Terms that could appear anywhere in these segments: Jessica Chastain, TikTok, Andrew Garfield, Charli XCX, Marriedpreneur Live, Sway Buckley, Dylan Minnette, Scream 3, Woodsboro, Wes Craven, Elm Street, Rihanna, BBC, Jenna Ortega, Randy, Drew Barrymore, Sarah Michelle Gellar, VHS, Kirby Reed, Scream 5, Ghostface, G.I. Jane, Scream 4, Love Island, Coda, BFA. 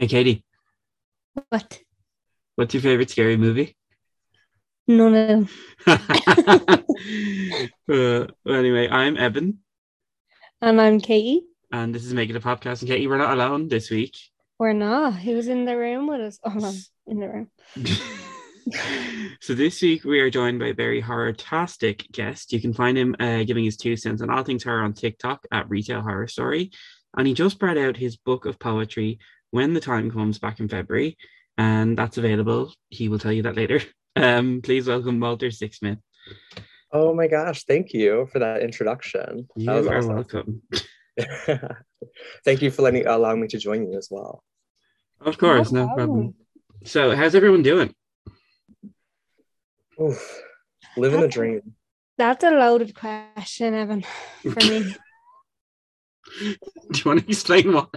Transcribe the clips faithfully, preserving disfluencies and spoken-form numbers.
Hey, Katie. What? What's your favorite scary movie? None of them. uh, well, anyway, I'm Evan. And I'm Katie. And this is Make It a Podcast. And Katie, we're not alone this week. We're not. He was in the room with us. Oh, no, in the room. So this week we are joined by a very horror-tastic guest. You can find him uh, giving his two cents on all things horror on TikTok at Retail Horror Story. And he just brought out his book of poetry, When the Time Comes, back in February, and that's available. He will tell you that later. Um, please welcome Walter Sixsmith. Oh my gosh, thank you for that introduction. You that was are awesome. Welcome. Thank you for letting allowing me to join you as well. Of course, no, no problem. problem. So, how's everyone doing? Oof, living that's, the dream. That's a loaded question, Evan, for me. Do you want to explain why?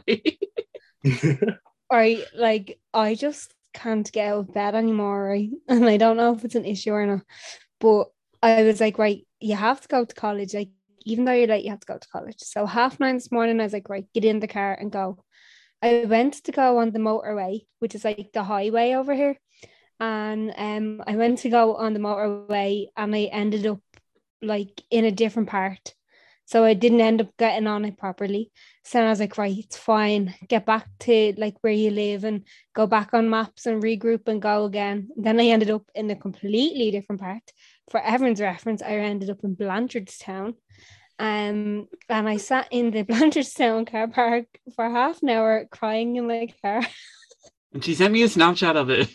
Right, like I just can't get out of bed anymore, right? And I don't know if it's an issue or not, but I was like, right, you have to go to college, like even though you're late, you have to go to college. So half nine this morning I was like, right, get in the car and go. I went to go on the motorway, which is like the highway over here, and um I went to go on the motorway and I ended up like in a different part. So I didn't end up getting on it properly. So I was like, right, it's fine. Get back to like where you live and go back on maps and regroup and go again. Then I ended up in a completely different part. For everyone's reference, I ended up in Blanchardstown. Um, and I sat in the Blanchardstown car park for half an hour crying in my car. And she sent me a Snapchat of it.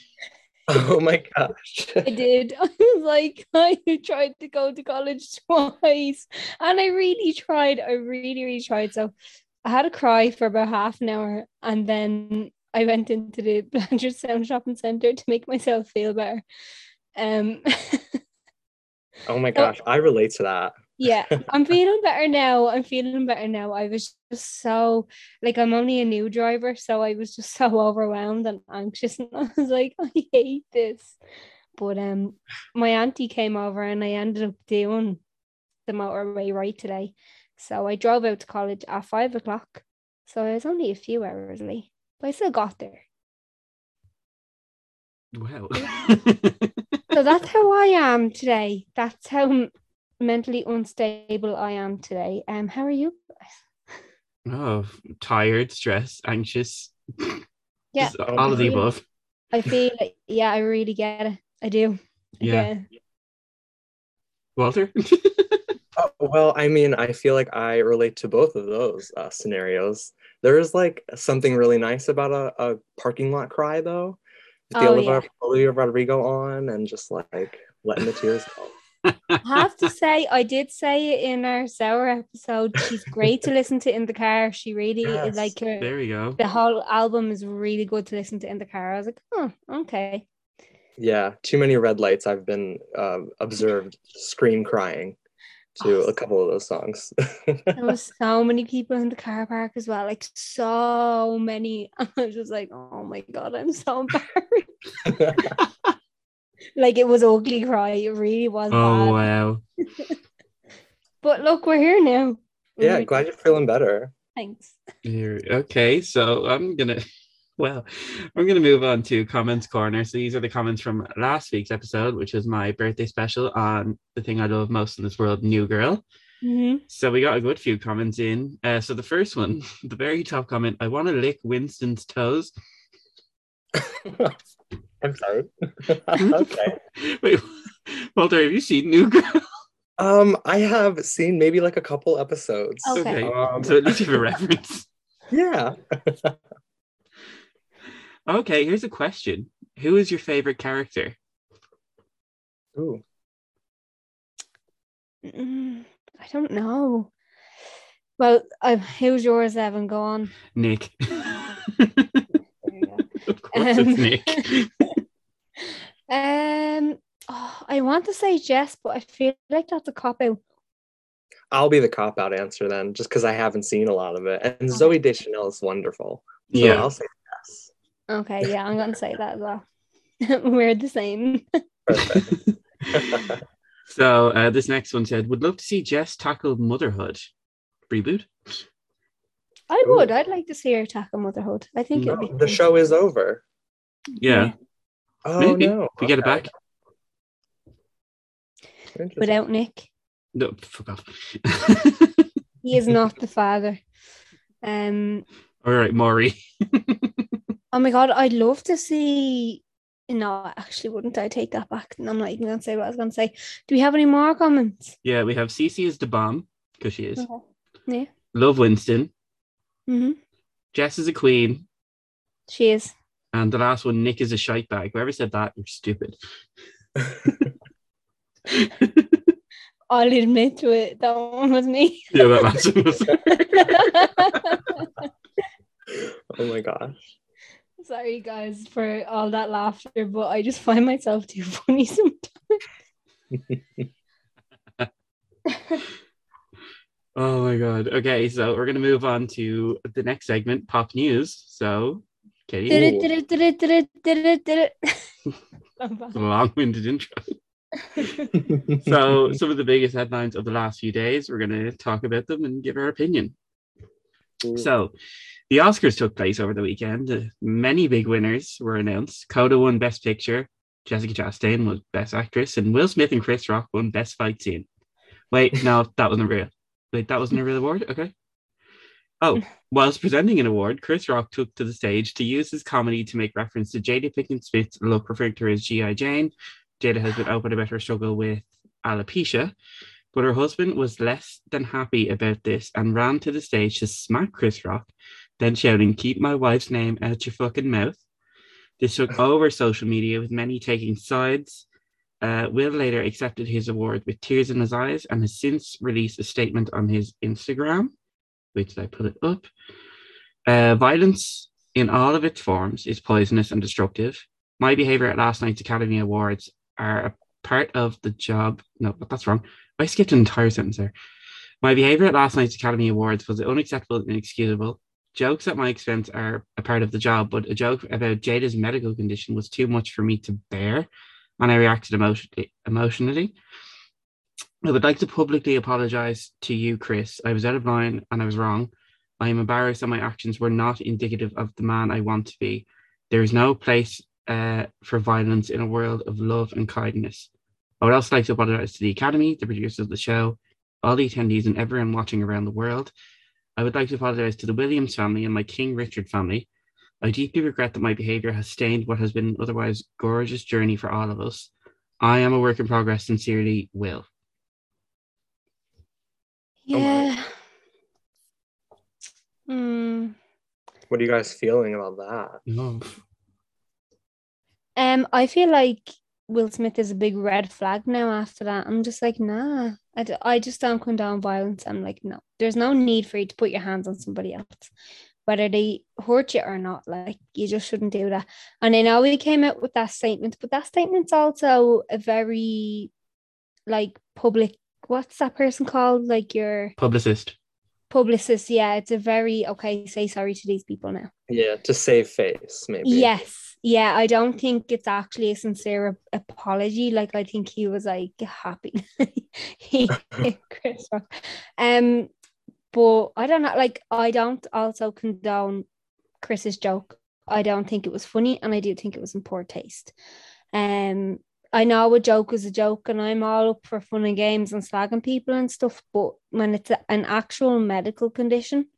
Oh my gosh. I did. I was like, I tried to go to college twice. And I really tried. I really, really tried. So I had a cry for about half an hour. And then I went into the Blanchardstown Shopping Centre to make myself feel better. Um. Oh my gosh. So, I relate to that. Yeah. I'm feeling better now. I'm feeling better now. I was just so, like, I'm only a new driver. So I was just so overwhelmed and anxious. And I was like, I hate this. But um, my auntie came over and I ended up doing the motorway right today. So I drove out to college at five o'clock. So I was only a few hours late, but I still got there. Wow. So that's how I am today. That's how mentally unstable I am today. Um, how are you? Oh, tired, stressed, anxious. Yeah, all of the above. I feel like, yeah, I really get it. I do. Yeah. yeah. Walter? Oh, well, I mean, I feel like I relate to both of those uh, scenarios. There is like something really nice about a, a parking lot cry, though. With the oh, Oliver, yeah. Olivia Rodrigo on and just like letting the tears go. I have to say, I did say it in our Sour episode. She's great to listen to in the car. She really yes, is like her. There we go. The whole album is really good to listen to in the car. I was like, oh, okay. Yeah, too many red lights. I've been uh, observed scream crying to awesome. a couple of those songs. There was so many people in the car park as well, like so many. I was just like, oh my god, I'm so embarrassed. Like it was ugly cry. It really was. Oh bad. Wow. But look, we're here now. Yeah, we're glad you're feeling better. Thanks. Here, okay, so I'm gonna well, I'm gonna move on to comments corner. So these are the comments from last week's episode, which was my birthday special on the thing I love most in this world, New Girl. Mm-hmm. So we got a good few comments in. Uh, so the first one, the very top comment, I want to lick Winston's toes. I'm sorry. Okay. Wait, Walter, have you seen New Girl? Um, I have seen maybe like a couple episodes. Okay. Um, so at least you have a reference. Yeah. Okay, here's a question. Who is your favorite character? Ooh. Mm, I don't know. Well, uh, who's yours, Evan? Go on. Nick. Of course, um, it's Nick. um, oh, I want to say Jess, but I feel like that's a cop-out. I'll be the cop-out answer then, just because I haven't seen a lot of it. And oh. Zooey Deschanel is wonderful. So yeah. I'll say Jess. Okay, yeah, I'm going to say that as well. We're the same. Perfect. So uh, this next one said, would love to see Jess tackle motherhood. Reboot? I would. Ooh. I'd like to see her tackle motherhood. I think no, it would be. The fun. Show is over. Yeah. Oh, maybe no. we okay. get it back. Without Nick. No, fuck off. He is not the father. Um. All right, Maury. Oh my God, I'd love to see. No, actually, wouldn't I take that back? I'm not even going to say what I was going to say. Do we have any more comments? Yeah, we have Cece is the bomb, because she is. Okay. Yeah. Love Winston. Mm-hmm. Jess is a queen. She is. And the last one, Nick is a shite bag. Whoever said that, you're stupid. I'll admit to it. That one was me. Yeah, that last one was her. Oh my gosh. Sorry, guys, for all that laughter, but I just find myself too funny sometimes. Oh, my God. Okay, so we're going to move on to the next segment, Pop News. So, Katie. It's a long-winded intro. So, some of the biggest headlines of the last few days, we're going to talk about them and give our opinion. Ooh. So... The Oscars took place over the weekend. Many big winners were announced. Coda won Best Picture. Jessica Chastain was Best Actress. And Will Smith and Chris Rock won Best Fight Scene. Wait, no, that wasn't real. Wait, that wasn't a real award? Okay. Oh, whilst presenting an award, Chris Rock took to the stage to use his comedy to make reference to Jada Pinkett Smith's look, referring to her as G I. Jane. Jada has been open about her struggle with alopecia. But her husband was less than happy about this and ran to the stage to smack Chris Rock, then shouting, "Keep my wife's name out your fucking mouth." This took over social media with many taking sides. Uh, Will later accepted his award with tears in his eyes and has since released a statement on his Instagram, which I put it up. Uh, violence in all of its forms is poisonous and destructive. My behaviour at last night's Academy Awards are a part of the job. No, but that's wrong. I skipped an entire sentence there. My behaviour at last night's Academy Awards was unacceptable and inexcusable. Jokes at my expense are a part of the job, but a joke about Jada's medical condition was too much for me to bear, and I reacted emotionally. emotionally. I would like to publicly apologise to you, Chris. I was out of line and I was wrong. I am embarrassed that my actions were not indicative of the man I want to be. There is no place uh, for violence in a world of love and kindness. I would also like to apologise to the Academy, the producers of the show, all the attendees and everyone watching around the world. I would like to apologise to the Williams family and my King Richard family. I deeply regret that my behaviour has stained what has been an otherwise gorgeous journey for all of us. I am a work in progress. Sincerely, Will. Yeah. Oh mm. What are you guys feeling about that? No. Um, I feel like Will Smith is a big red flag now after that. I'm just like, nah. I, d- I just don't condone violence. I'm like, no, there's no need for you to put your hands on somebody else, whether they hurt you or not. Like, you just shouldn't do that. And I know he came out with that statement, but that statement's also a very, like, public, what's that person called? Like your... Publicist. Publicist, yeah. It's a very, okay, say sorry to these people now. Yeah, to save face, maybe. Yes. Yeah, I don't think it's actually a sincere apology. Like, I think he was, like, happy. he, Chris Rock. Um, but I don't know, like, I don't also condone Chris's joke. I don't think it was funny, and I do think it was in poor taste. Um, I know a joke is a joke, and I'm all up for fun and games and slagging people and stuff, but when it's an actual medical condition,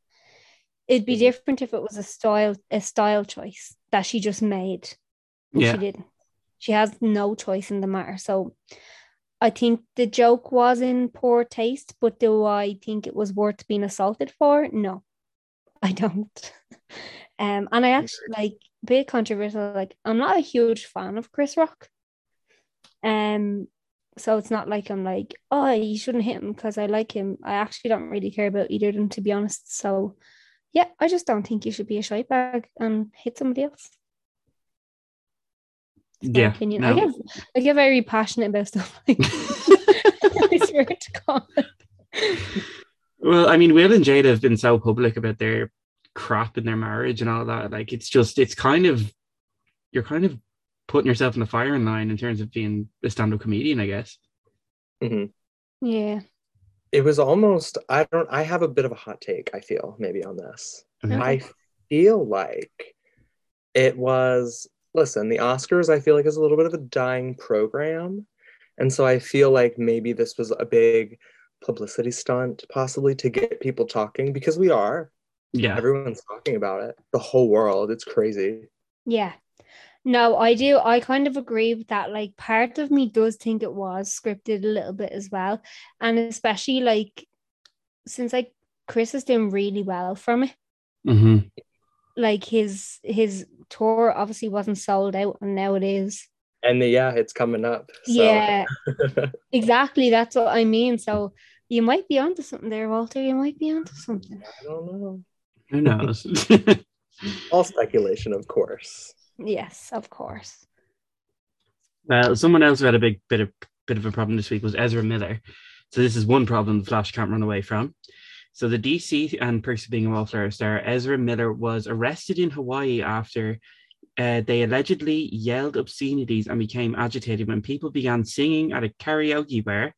it'd be different if it was a style a style choice that she just made. Yeah. She didn't. She has no choice in the matter. So I think the joke was in poor taste, but do I think it was worth being assaulted for? No, I don't. um, and I actually, like, a bit controversial, like, I'm not a huge fan of Chris Rock. Um, so it's not like I'm like, oh, you shouldn't hit him because I like him. I actually don't really care about either of them, to be honest. So... yeah, I just don't think you should be a shite bag and hit somebody else. That's yeah. Opinion. No. I, get, I get very passionate about stuff like I swear to God. Well, I mean, Will and Jada have been so public about their crap in their marriage and all that. Like, it's just, it's kind of, you're kind of putting yourself in the firing line in terms of being a stand-up comedian, I guess. Mm-hmm. Yeah. it was almost, I don't, I have a bit of a hot take, I feel, maybe on this. Mm-hmm. I feel like it was, listen, the Oscars, I feel like, is a little bit of a dying program. And so I feel like maybe this was a big publicity stunt, possibly, to get people talking, because we are. Yeah. Everyone's talking about it. The whole world. It's crazy. Yeah. No, I do. I kind of agree with that. Like, part of me does think it was scripted a little bit as well. And especially, like, since, like, Chris is doing really well from it. Mm-hmm. Like, his his tour obviously wasn't sold out, and now it is. And the, yeah, it's coming up. So. Yeah, exactly. That's what I mean. So you might be onto something there, Walter. You might be onto something. I don't know. Who knows? All speculation, of course. Yes, of course. Well, someone else who had a big bit of bit of a problem this week was Ezra Miller. So this is one problem the Flash can't run away from. So the D C and Percy being a Wallflower star, Ezra Miller was arrested in Hawaii after uh, they allegedly yelled obscenities and became agitated when people began singing at a karaoke bar.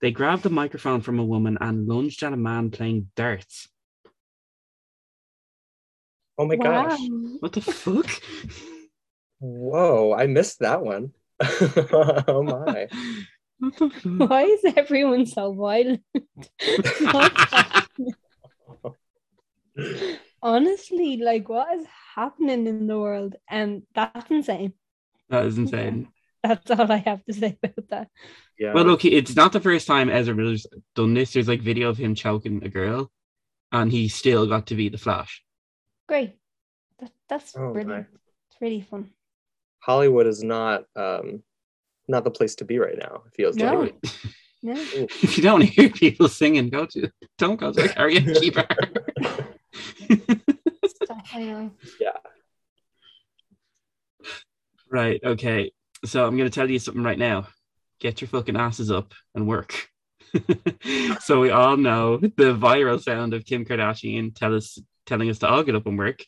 They grabbed the microphone from a woman and lunged at a man playing darts. Oh my wow. gosh. What the fuck? Whoa, I missed that one. Oh my. Why is everyone so violent? Honestly, like, what is happening in the world? And um, that's insane. That is insane. Yeah. That's all I have to say about that. Yeah. Well, okay, it's not the first time Ezra Miller's done this. There's, like, video of him choking a girl, and he still got to be the Flash. Great. That, that's oh, brilliant. My. It's really fun. Hollywood is not... Um... not the place to be right now. It feels no. like no. If you don't hear people singing, go to don't go to a karaoke bar. Yeah. Right. Okay. So I'm going to tell you something right now. Get your fucking asses up and work. So we all know the viral sound of Kim Kardashian tell us telling us to all get up and work.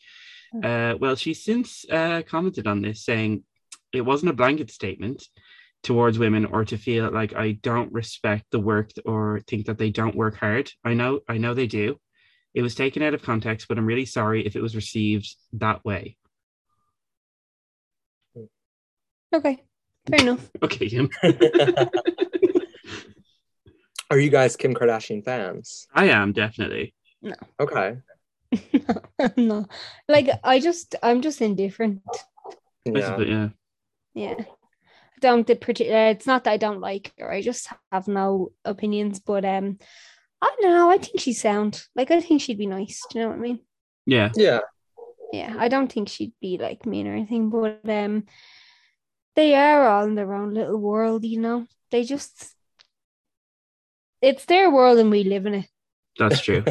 Uh, well, she's since uh, commented on this, saying it wasn't a blanket statement towards women, or to feel like I don't respect the work or think that they don't work hard. I know, I know they do. It was taken out of context, but I'm really sorry if it was received that way. Okay, fair enough. Okay, Kim. Are you guys Kim Kardashian fans? I am, definitely. No. Okay. No, like I just, I'm just indifferent. Yeah. Yeah. Yeah. Don't the particular, it's not that I don't like her, I just have no opinions, but um I don't know, I think she's sound. Like, I think she'd be nice, do you know what I mean? Yeah. Yeah. Yeah. I don't think she'd be like mean or anything, but um they are all in their own little world, you know. They just it's their world and we live in it. That's true.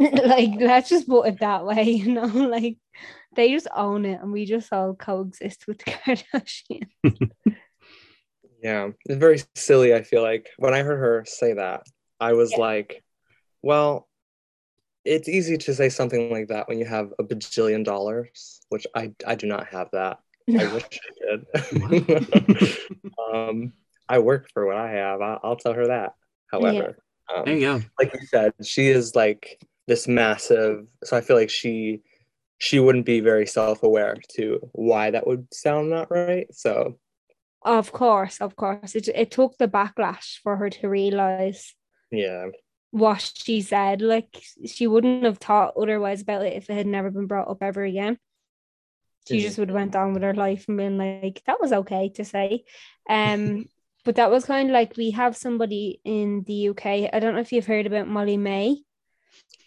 Like, let's just put it that way, you know, like they just own it and we just all coexist with the Kardashians. Yeah, it's very silly, I feel like. When I heard her say that, I was yeah. like, well, it's easy to say something like that when you have a bajillion dollars, which I, I do not have that. No. I wish I did. um, I work for what I have. I, I'll tell her that. However, yeah. um, there you go. Like you said, she is like this massive, so I feel like she she wouldn't be very self-aware to why that would sound not right, so... Of course, of course. It it took the backlash for her to realise yeah. what she said. Like, she wouldn't have thought otherwise about it if it had never been brought up ever again. She mm-hmm. just would have went on with her life and been like, that was okay to say. Um, but that was kind of like, we have somebody in the U K, I don't know if you've heard about Molly May.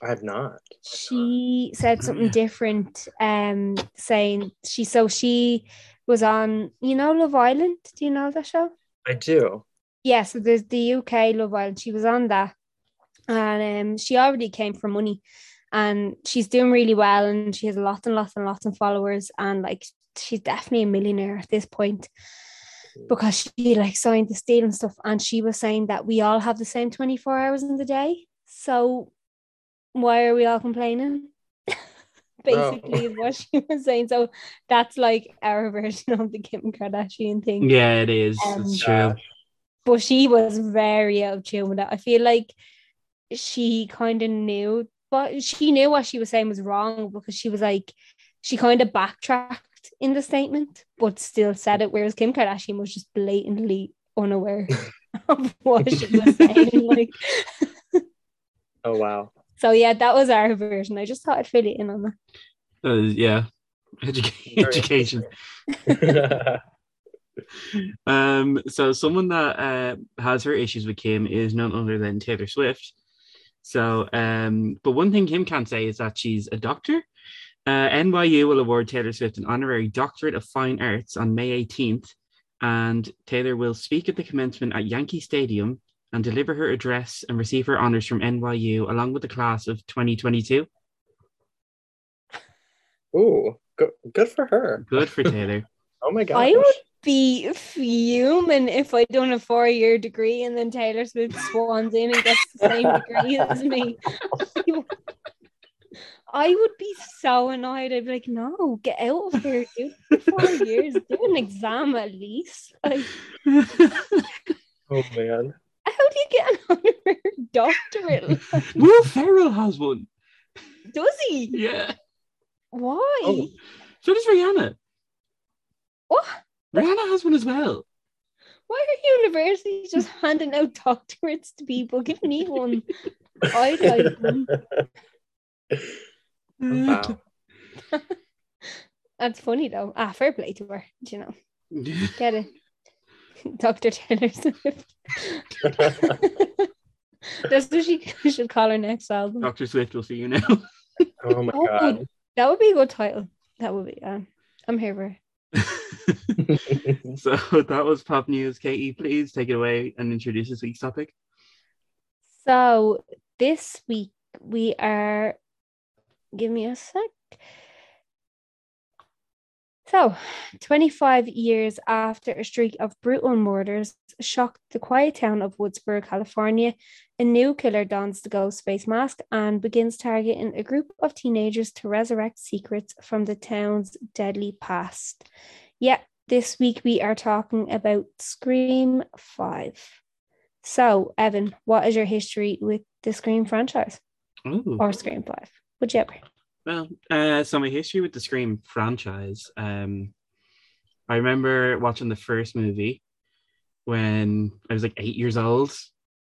I have not. She said something different, um, saying she, so she... was on, you know, Love Island. Do you know that show? I do. Yeah, so there's the U K Love Island. She was on that. And um, she already came for money. And she's doing really well. And she has lots and lots and lots of followers. And, like, she's definitely a millionaire at this point. Because she, like, signed this deal and stuff. And she was saying that we all have the same twenty-four hours in the day. So why are we all complaining? Basically, oh. is what she was saying. So that's like our version of the Kim Kardashian thing. Yeah, it is. Um, it's true. But she was very out of tune with it. I feel like she kind of knew, but she knew what she was saying was wrong, because she was like, she kind of backtracked in the statement, but still said it, whereas Kim Kardashian was just blatantly unaware of what she was saying. Like, oh, wow. So, yeah, that was our version. I just thought I'd fill it in on that. Uh, yeah. Educa- education. um. So someone that uh, has her issues with Kim is none other than Taylor Swift. So, um. But one thing Kim can't say is that she's a doctor. Uh, N Y U will award Taylor Swift an honorary doctorate of fine arts on May eighteenth, and Taylor will speak at the commencement at Yankee Stadium and deliver her address and receive her honors from N Y U along with the class of twenty twenty-two. Ooh, good, good for her. Good for Taylor. Oh my gosh. I would be fuming if I done a four-year degree and then Taylor Swift swans in and gets the same degree as me. I would be so annoyed. I'd be like, no, get out of here, dude. Four years, do an exam at least. Like, oh man. How do you get an honorary doctorate? Like, Will Ferrell has one. Does he? Yeah. Why? Oh. So does Rihanna. What? Rihanna has one as well. Why are universities just handing out doctorates to people? Give me one. I'd like one. Wow. That's funny though. Ah, fair play to her. Do you know? Get it. Doctor Taylor Swift. That's what she should call her next album. Doctor Swift will see you now. Oh my oh, god. That would be a good title. That would be. Um, I'm here for it. So that was pop news. Katie, please take it away and introduce this week's topic. So this week we are. Give me a sec. So, twenty-five years after a streak of brutal murders shocked the quiet town of Woodsboro, California, a new killer dons the Ghostface mask and begins targeting a group of teenagers to resurrect secrets from the town's deadly past. Yeah, this week we are talking about Scream five. So, Evan, what is your history with the Scream franchise? Ooh. Or Scream five? Whichever. Well, uh, so my history with the Scream franchise, um, I remember watching the first movie when I was like eight years old,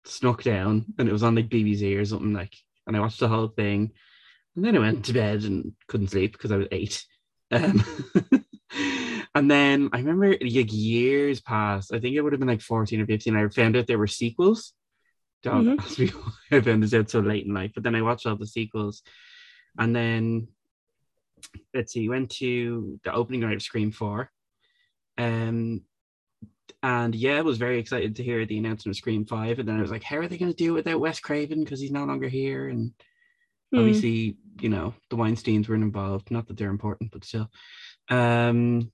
snuck down, and it was on like B B C or something, like, and I watched the whole thing, and then I went to bed and couldn't sleep because I was eight. Um, and then I remember like years past, I think it would have been like fourteen or fifteen, I found out there were sequels. Don't mm-hmm. ask me why I found this out so late in life, but then I watched all the sequels. And then, let's see, went to the opening night of Scream four. Um, and yeah, I was very excited to hear the announcement of Scream five. And then I was like, how are they going to do it without Wes Craven? Because he's no longer here. And mm. obviously, you know, the Weinsteins weren't involved. Not that they're important, but still. Um,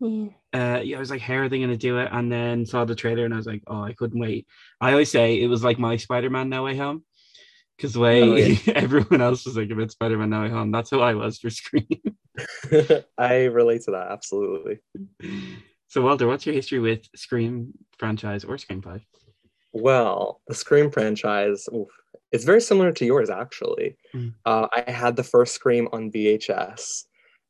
yeah. Uh, yeah, I was like, how are they going to do it? And then saw the trailer and I was like, oh, I couldn't wait. I always say it was like my Spider-Man No Way Home. Because the way oh, yeah. everyone else was like about Spider-Man No Way Home, that's how I was for Scream. I relate to that, absolutely. So, Walter, what's your history with Scream franchise or Scream five? Well, the Scream franchise, oof, it's very similar to yours, actually. Mm. Uh, I had the first Scream on V H S,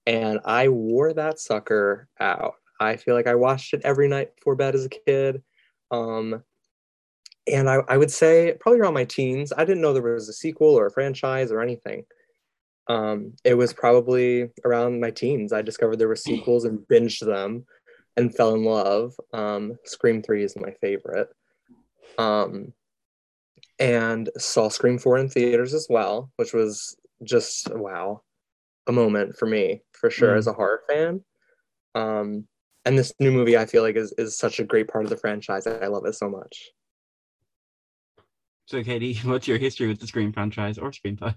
and I wore that sucker out. I feel like I watched it every night before bed as a kid. Um... And I, I would say probably around my teens, I didn't know there was a sequel or a franchise or anything. Um, it was probably around my teens. I discovered there were sequels and binged them and fell in love. Um, Scream three is my favorite. Um, and saw Scream four in theaters as well, which was just, wow, a moment for me, for sure, mm. as a horror fan. Um, and this new movie, I feel like, is, is such a great part of the franchise. I love it so much. So, Katie, what's your history with the Scream franchise or Scream five?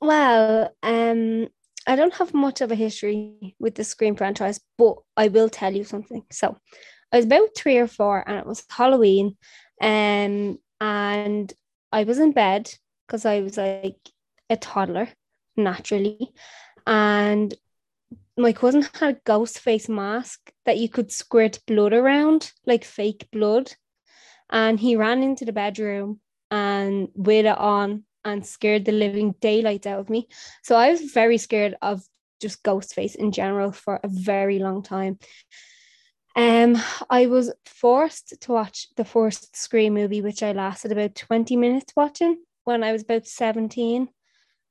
Well, um, I don't have much of a history with the Scream franchise, but I will tell you something. So, I was about three or four, and it was Halloween, um, and I was in bed because I was like a toddler, naturally, and my cousin had a ghost face mask that you could squirt blood around, like fake blood. And he ran into the bedroom and with it on, and scared the living daylights out of me. So I was very scared of just Ghostface in general for a very long time. Um, I was forced to watch the first Scream movie, which I lasted about twenty minutes watching when I was about seventeen.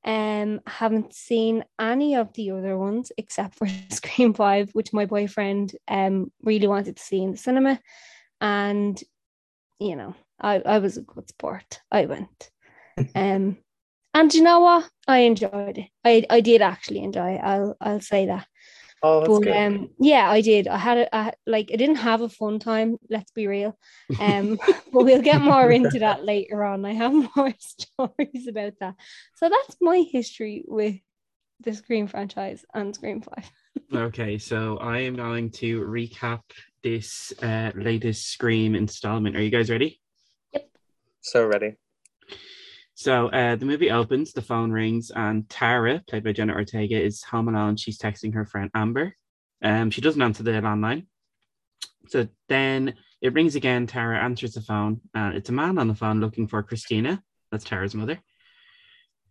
Um, haven't seen any of the other ones except for Scream five, which my boyfriend um really wanted to see in the cinema. And, you know, I, I was a good sport. I went. Um, and you know what? I enjoyed it. I, I did actually enjoy it. I'll I'll say that. Oh, that's but, good. Um, yeah, I did. I had a, I, like I didn't have a fun time. Let's be real. Um, but we'll get more into that later on. I have more stories about that. So that's my history with the Scream franchise and Scream five. Okay, so I am going to recap this uh, latest Scream installment. Are you guys ready? Yep. So ready. So uh, the movie opens, the phone rings, and Tara, played by Jenna Ortega, is home alone. She's texting her friend Amber. Um, she doesn't answer the landline. So then it rings again. Tara answers the phone, and it's a man on the phone looking for Christina. That's Tara's mother.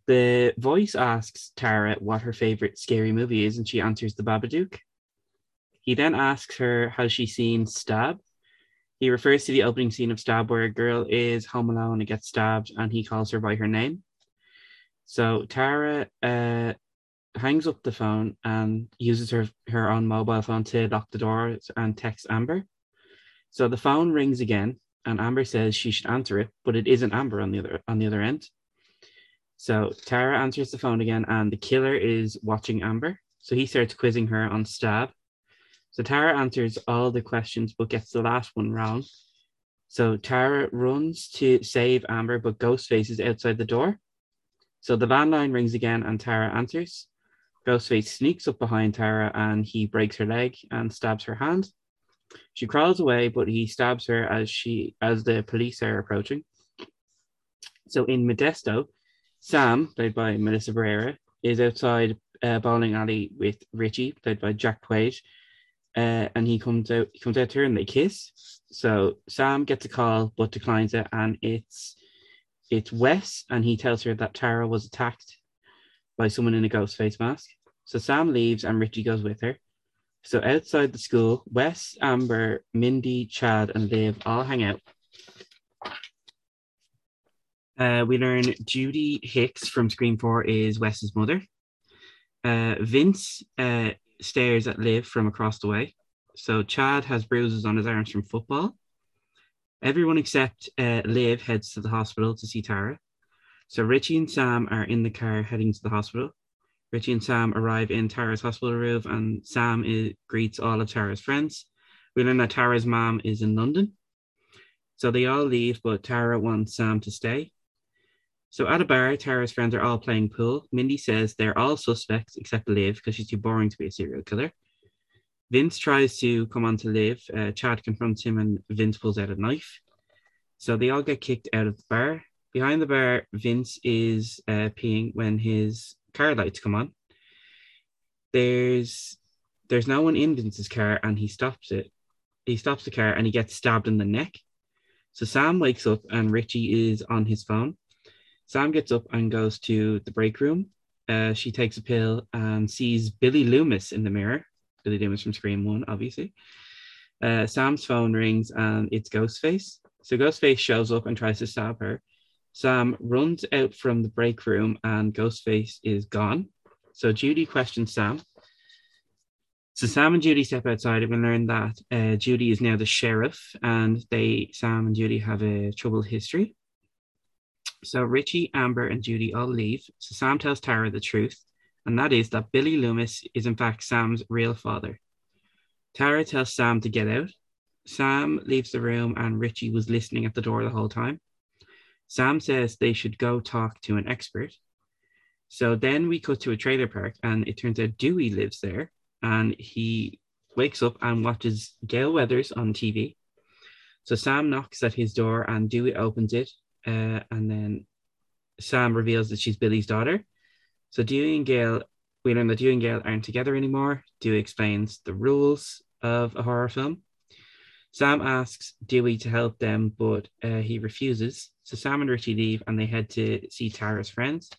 The voice asks Tara what her favorite scary movie is, and she answers The Babadook. He then asks her, has she seen Stab? He refers to the opening scene of Stab, where a girl is home alone and gets stabbed, and he calls her by her name. So Tara uh, hangs up the phone and uses her, her own mobile phone to lock the door and texts Amber. So the phone rings again, and Amber says she should answer it, but it isn't Amber on the other, on the other end. So Tara answers the phone again, and the killer is watching Amber. So he starts quizzing her on Stab. So Tara answers all the questions, but gets the last one wrong. So Tara runs to save Amber, but Ghostface is outside the door. So the landline rings again, and Tara answers. Ghostface sneaks up behind Tara, and he breaks her leg and stabs her hand. She crawls away, but he stabs her as she as the police are approaching. So in Modesto, Sam, played by Melissa Barrera, is outside uh, bowling alley with Richie, played by Jack Quaid. Uh, and he comes out he comes out to her and they kiss. So Sam gets a call but declines it, and it's it's Wes, and he tells her that Tara was attacked by someone in a ghost face mask. So Sam leaves and Richie goes with her. So outside the school, Wes, Amber, Mindy, Chad, and Liv all hang out. Uh, we learn Judy Hicks from Scream four is Wes's mother. Uh, Vince uh, stares at Liv from across the way. So Chad has bruises on his arms from football. Everyone except uh, Liv heads to the hospital to see Tara. So Richie and Sam are in the car heading to the hospital. Richie and Sam arrive in Tara's hospital room, and Sam is, greets all of Tara's friends. We learn that Tara's mom is in London. So they all leave, but Tara wants Sam to stay. So at a bar, Tara's friends are all playing pool. Mindy says they're all suspects except Liv because she's too boring to be a serial killer. Vince tries to come on to Liv. Uh, Chad confronts him and Vince pulls out a knife. So they all get kicked out of the bar. Behind the bar, Vince is uh, peeing when his car lights come on. There's there's no one in Vince's car, and he stops it. He stops the car and he gets stabbed in the neck. So Sam wakes up and Richie is on his phone. Sam gets up and goes to the break room. Uh, she takes a pill and sees Billy Loomis in the mirror. Billy Loomis from Scream one, obviously. Uh, Sam's phone rings and it's Ghostface. So Ghostface shows up and tries to stab her. Sam runs out from the break room and Ghostface is gone. So Judy questions Sam. So Sam and Judy step outside and we learn that uh, Judy is now the sheriff, and they, Sam and Judy, have a troubled history. So Richie, Amber, and Judy all leave. So Sam tells Tara the truth, and that is that Billy Loomis is in fact Sam's real father. Tara tells Sam to get out. Sam leaves the room, and Richie was listening at the door the whole time. Sam says they should go talk to an expert. So then we cut to a trailer park, and it turns out Dewey lives there, and he wakes up and watches Gale Weathers on T V. So Sam knocks at his door, and Dewey opens it. Uh, and then Sam reveals that she's Billy's daughter. So Dewey and Gale, we learn that Dewey and Gale aren't together anymore. Dewey explains the rules of a horror film. Sam asks Dewey to help them, but uh, he refuses. So Sam and Richie leave and they head to see Tara's friends.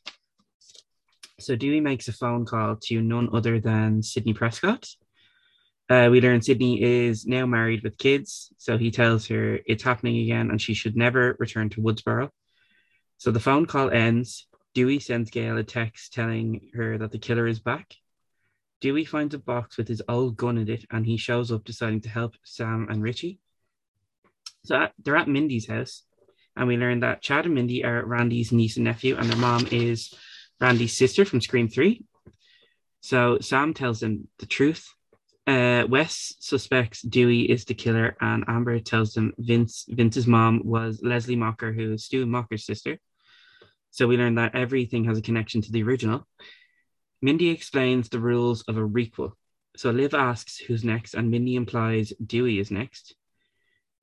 So Dewey makes a phone call to none other than Sydney Prescott. Uh, we learn Sydney is now married with kids. So he tells her it's happening again and she should never return to Woodsboro. So the phone call ends. Dewey sends Gail a text telling her that the killer is back. Dewey finds a box with his old gun in it and he shows up deciding to help Sam and Richie. So at, they're at Mindy's house and we learn that Chad and Mindy are Randy's niece and nephew and their mom is Randy's sister from Scream three. So Sam tells them the truth. Uh, Wes suspects Dewey is the killer and Amber tells them Vince, Vince's mom was Leslie Mocker, who is Stu Mocker's sister. So we learn that everything has a connection to the original. Mindy explains the rules of a requel. So Liv asks who's next and Mindy implies Dewey is next.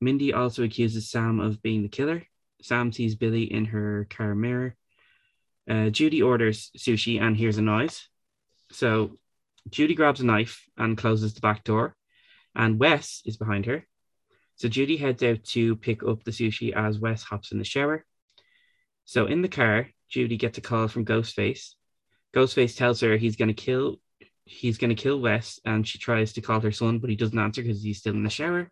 Mindy also accuses Sam of being the killer. Sam sees Billy in her car mirror. Uh, Judy orders sushi and hears a noise. So Judy grabs a knife and closes the back door and Wes is behind her. So Judy heads out to pick up the sushi as Wes hops in the shower. So in the car, Judy gets a call from Ghostface. Ghostface tells her he's going to kill he's going to kill Wes and she tries to call her son, but he doesn't answer because he's still in the shower.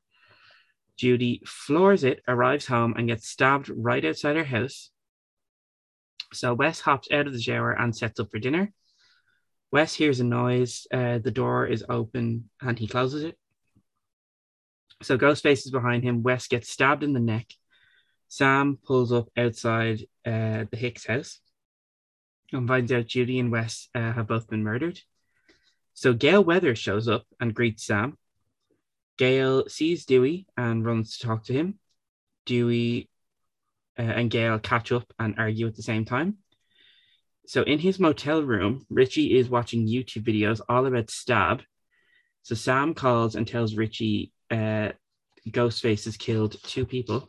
Judy floors it, arrives home and gets stabbed right outside her house. So Wes hops out of the shower and sets up for dinner. Wes hears a noise. Uh, the door is open and he closes it. So Ghostface is behind him. Wes gets stabbed in the neck. Sam pulls up outside uh, the Hicks house and finds out Judy and Wes uh, have both been murdered. So Gail Weathers shows up and greets Sam. Gail sees Dewey and runs to talk to him. Dewey uh, and Gail catch up and argue at the same time. So in his motel room, Richie is watching YouTube videos all about Stab. So Sam calls and tells Richie uh, Ghostface has killed two people.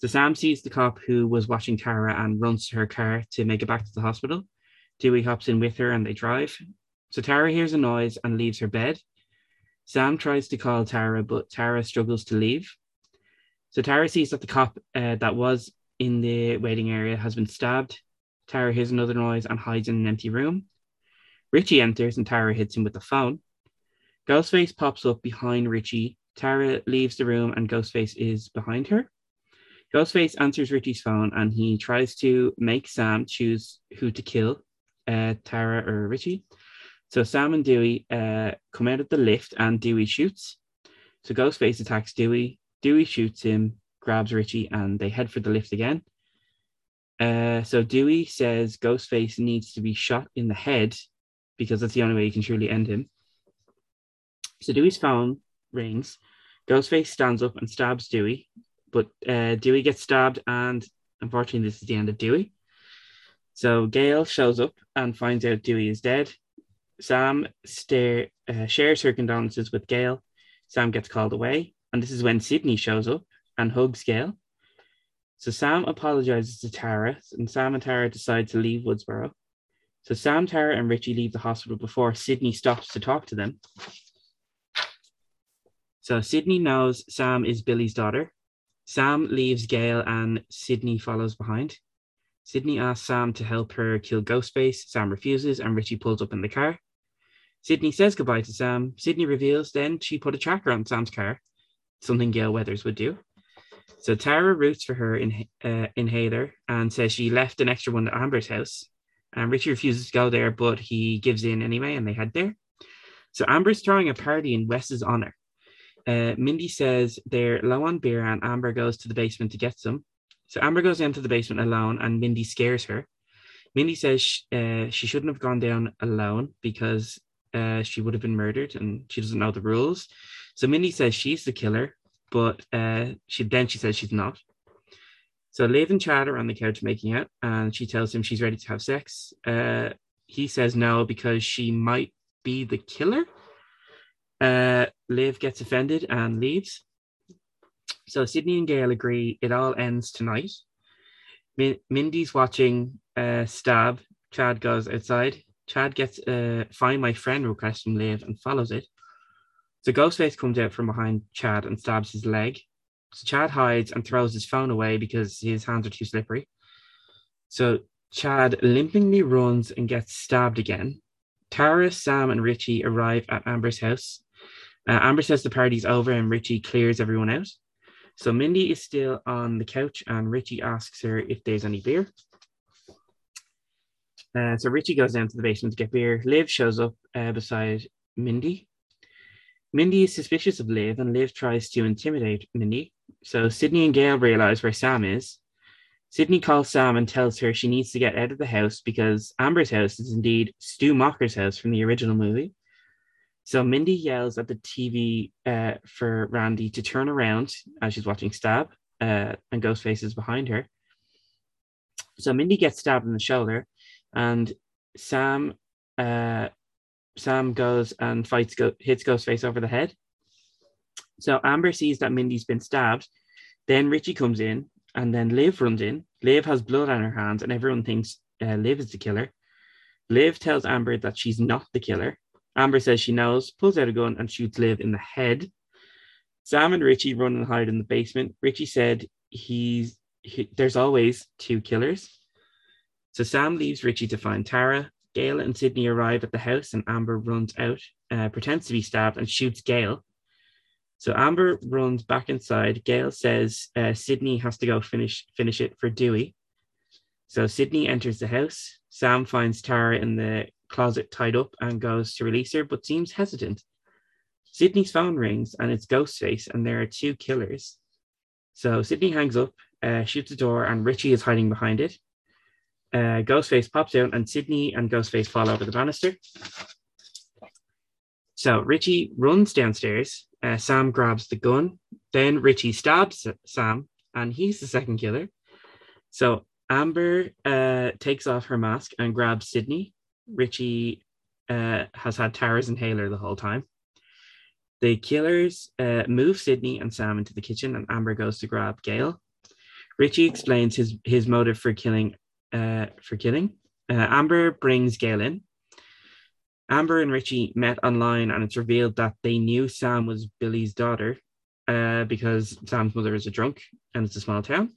So Sam sees the cop who was watching Tara and runs to her car to make it back to the hospital. Dewey hops in with her and they drive. So Tara hears a noise and leaves her bed. Sam tries to call Tara, but Tara struggles to leave. So Tara sees that the cop uh, that was in the waiting area has been stabbed. Tara hears another noise and hides in an empty room. Richie enters and Tara hits him with the phone. Ghostface pops up behind Richie. Tara leaves the room and Ghostface is behind her. Ghostface answers Richie's phone and he tries to make Sam choose who to kill, uh, Tara or Richie. So Sam and Dewey uh, come out of the lift and Dewey shoots. So Ghostface attacks Dewey. Dewey shoots him, grabs Richie, and they head for the lift again. Uh, so Dewey says Ghostface needs to be shot in the head because that's the only way you can truly end him. So Dewey's phone rings. Ghostface stands up and stabs Dewey. But uh, Dewey gets stabbed, and unfortunately, this is the end of Dewey. So Gail shows up and finds out Dewey is dead. Sam stare, uh, shares her condolences with Gail. Sam gets called away, and this is when Sydney shows up and hugs Gail. So Sam apologizes to Tara, and Sam and Tara decide to leave Woodsboro. So Sam, Tara, and Richie leave the hospital before Sydney stops to talk to them. So Sydney knows Sam is Billy's daughter. Sam leaves Gail and Sydney follows behind. Sydney asks Sam to help her kill Ghostface. Sam refuses and Richie pulls up in the car. Sydney says goodbye to Sam. Sydney reveals then she put a tracker on Sam's car, something Gail Weathers would do. So Tara roots for her in, uh, inhaler and says she left an extra one at Amber's house. And Richie refuses to go there, but he gives in anyway and they head there. So Amber's throwing a party in Wes's honor. Uh, Mindy says they're low on beer and Amber goes to the basement to get some. So Amber goes down to the basement alone and Mindy scares her. Mindy says sh- uh, she shouldn't have gone down alone because uh, she would have been murdered and she doesn't know the rules. So Mindy says she's the killer, but uh, she then she says she's not. So Liv and Chad are on the couch making out and she tells him she's ready to have sex. Uh, he says no because she might be the killer. Uh, Liv gets offended and leaves. So Sydney and Gail agree it all ends tonight. Min- Mindy's watching uh, Stab. Chad goes outside. Chad gets a uh, find my friend request from Liv and follows it. So Ghostface comes out from behind Chad and stabs his leg. So Chad hides and throws his phone away because his hands are too slippery. So Chad limpingly runs and gets stabbed again. Tara, Sam, and Richie arrive at Amber's house. Uh, Amber says the party's over and Richie clears everyone out. So Mindy is still on the couch and Richie asks her if there's any beer. Uh, so Richie goes down to the basement to get beer. Liv shows up uh, beside Mindy. Mindy is suspicious of Liv and Liv tries to intimidate Mindy. So Sydney and Gail realize where Sam is. Sydney calls Sam and tells her she needs to get out of the house because Amber's house is indeed Stu Mocker's house from the original movie. So Mindy yells at the T V uh, for Randy to turn around as she's watching Stab, uh, and Ghostface is behind her. So Mindy gets stabbed in the shoulder, and Sam uh, Sam goes and fights go- hits Ghostface over the head. So Amber sees that Mindy's been stabbed. Then Richie comes in, and then Liv runs in. Liv has blood on her hands, and everyone thinks uh, Liv is the killer. Liv tells Amber that she's not the killer. Amber says she knows, pulls out a gun and shoots Liv in the head. Sam and Richie run and hide in the basement. Richie said he's he, there's always two killers. So Sam leaves Richie to find Tara. Gail and Sydney arrive at the house and Amber runs out, uh, pretends to be stabbed and shoots Gail. So Amber runs back inside. Gail says uh, Sydney has to go finish, finish it for Dewey. So Sydney enters the house. Sam finds Tara in the closet tied up and goes to release her but seems hesitant. Sydney's phone rings and it's Ghostface and there are two killers. So Sydney hangs up, uh, shoots the door and Richie is hiding behind it. Uh, Ghostface pops out and Sydney and Ghostface fall over the banister. So Richie runs downstairs, uh, Sam grabs the gun, then Richie stabs Sam and he's the second killer. So Amber uh, takes off her mask and grabs Sydney. Richie uh, has had Tara's inhaler the whole time. The killers uh, move Sydney and Sam into the kitchen and Amber goes to grab Gail. Richie explains his, his motive for killing. Uh, for killing. Uh, Amber brings Gail in. Amber and Richie met online and it's revealed that they knew Sam was Billy's daughter uh, because Sam's mother is a drunk and it's a small town.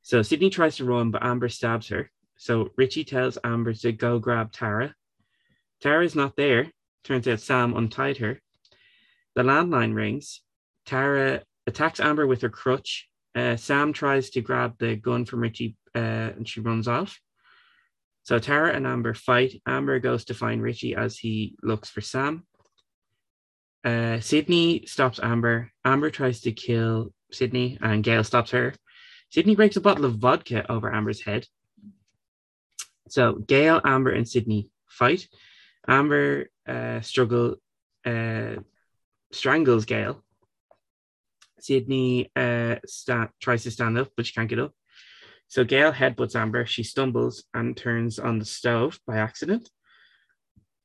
So Sydney tries to run but Amber stabs her. So Richie tells Amber to go grab Tara. Tara's not there. Turns out Sam untied her. The landline rings. Tara attacks Amber with her crutch. Uh, Sam tries to grab the gun from Richie uh, and she runs off. So Tara and Amber fight. Amber goes to find Richie as he looks for Sam. Uh, Sydney stops Amber. Amber tries to kill Sydney and Gail stops her. Sydney breaks a bottle of vodka over Amber's head. So Gail, Amber, and Sydney fight. Amber uh, struggle, uh, strangles Gail. Sydney uh, sta- tries to stand up, but she can't get up. So Gail headbutts Amber. She stumbles and turns on the stove by accident.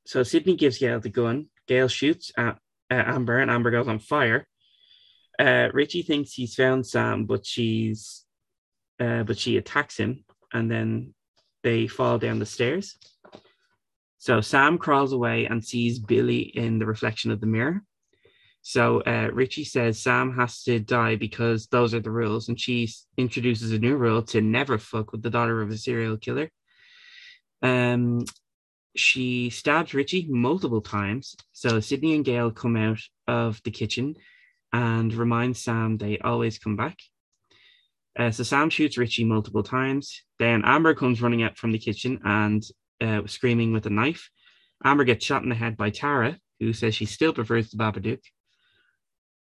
So Sydney gives Gail the gun. Gail shoots at uh, Amber, and Amber goes on fire. Uh, Richie thinks he's found Sam, but she's uh, but she attacks him, and then they fall down the stairs. So Sam crawls away and sees Billy in the reflection of the mirror. So uh, Richie says Sam has to die because those are the rules. And she introduces a new rule to never fuck with the daughter of a serial killer. Um, she stabs Richie multiple times. So Sydney and Gail come out of the kitchen and remind Sam they always come back. Uh, so Sam shoots Richie multiple times. Then Amber comes running out from the kitchen and uh, screaming with a knife. Amber gets shot in the head by Tara, who says she still prefers the Babadook.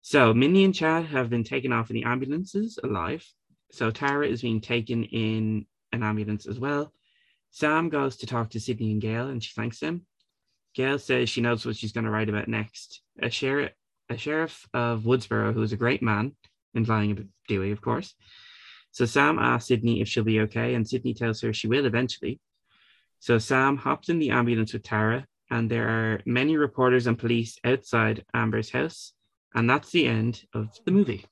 So Mindy and Chad have been taken off in the ambulances alive. So Tara is being taken in an ambulance as well. Sam goes to talk to Sydney and Gail and she thanks them. Gail says she knows what she's going to write about next. A, sher- a sheriff of Woodsboro, who is a great man, implying about Dewey, of course. So Sam asks Sydney if she'll be okay, and Sydney tells her she will eventually. So Sam hops in the ambulance with Tara, and there are many reporters and police outside Amber's house, and that's the end of the movie.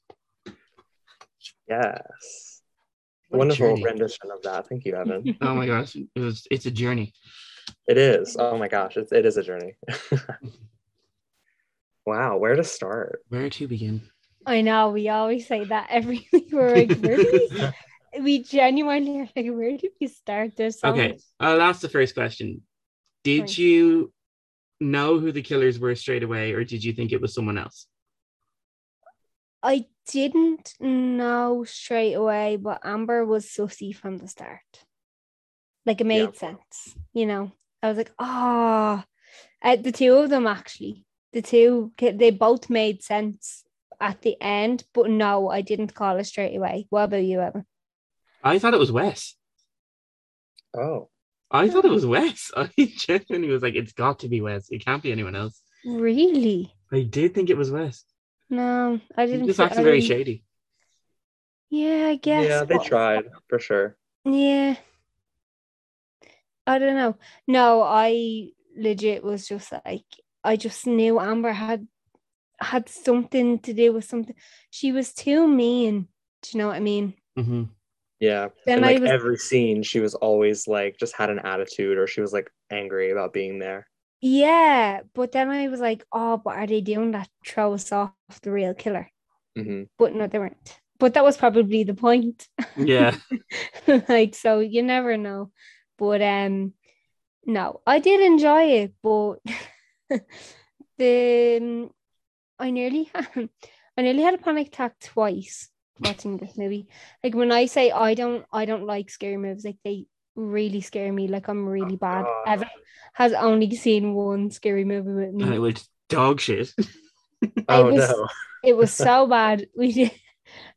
Yes. What Wonderful rendition of that. Thank you, Evan. Oh my gosh, it was, it's a journey. It is. Oh my gosh, it's, it is a journey. Wow, where to start? Where to begin? I know, we always say that every week. We're like, where do we, we genuinely are like, where do we start this? Okay, I'll ask the first question. Did Sorry. you know who the killers were straight away, or did you think it was someone else? I didn't know straight away, but Amber was sussy from the start. Like, it made yeah. sense, you know? I was like, oh, uh, the two of them, actually. The two, they both made sense at the end, but no, I didn't call it straight away. What about you, Emma? I thought it was Wes. Oh. I thought it was Wes. I genuinely was like, it's got to be Wes. It can't be anyone else. Really? I did think it was Wes. No, I didn't. He just acted very shady. Yeah, I guess. Yeah, they but, tried, for sure. Yeah. I don't know. No, I legit was just like, I just knew Amber had had something to do with something. She was too mean. Do you know what I mean? Mm-hmm. Yeah. Then and like was, every scene, she was always like, just had an attitude, or she was like angry about being there. Yeah. But then I was like, oh, but are they doing that to throw us off the real killer? Mm-hmm. But no, they weren't. But that was probably the point. Yeah. Like, so you never know. But um, no, I did enjoy it, but the um, I nearly had, I nearly had a panic attack twice watching this movie. Like, when I say I don't I don't like scary movies, like, they really scare me. Like, I'm really bad. Oh, Evan has only seen one scary movie with me. And it was dog shit. oh it was, no! It was so bad. We did.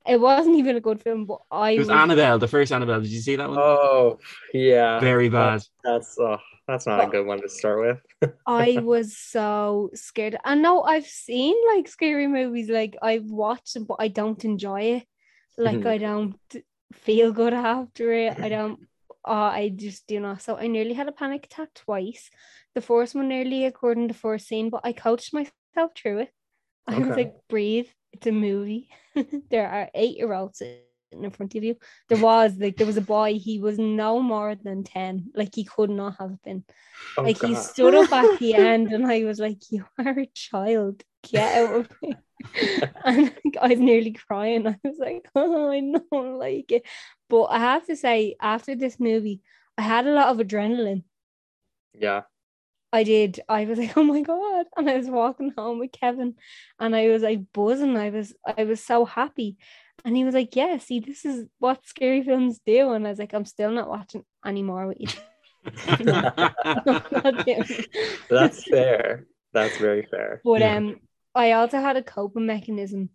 It wasn't even a good film, but I. It was, was Annabelle, the first Annabelle. Did you see that one? Oh, yeah. Very bad. That's that's, uh, that's not but a good one to start with. I was so scared. And no, I've seen like scary movies, like I've watched them, but I don't enjoy it. Like, I don't feel good after it. I don't. Uh, I just do not. So I nearly had a panic attack twice. The first one nearly occurred in the first scene, but I coached myself through it. I okay. was like, breathe. It's a movie. There are eight-year-olds sitting in front of you. There was, like, there was a boy. He was no more than ten. Like, he could not have been. Oh, like, God. He stood up at the end, and I was like, you are a child. Get out of here. And like, I was nearly crying. I was like, oh, I don't like it. But I have to say, after this movie, I had a lot of adrenaline. Yeah. I did. I was like, oh my God. And I was walking home with Kevin, and I was like buzzing. I was I was so happy. And he was like, yeah, see, this is what scary films do. And I was like, I'm still not watching anymore with you. That's fair. That's very fair. But yeah. um, I also had a coping mechanism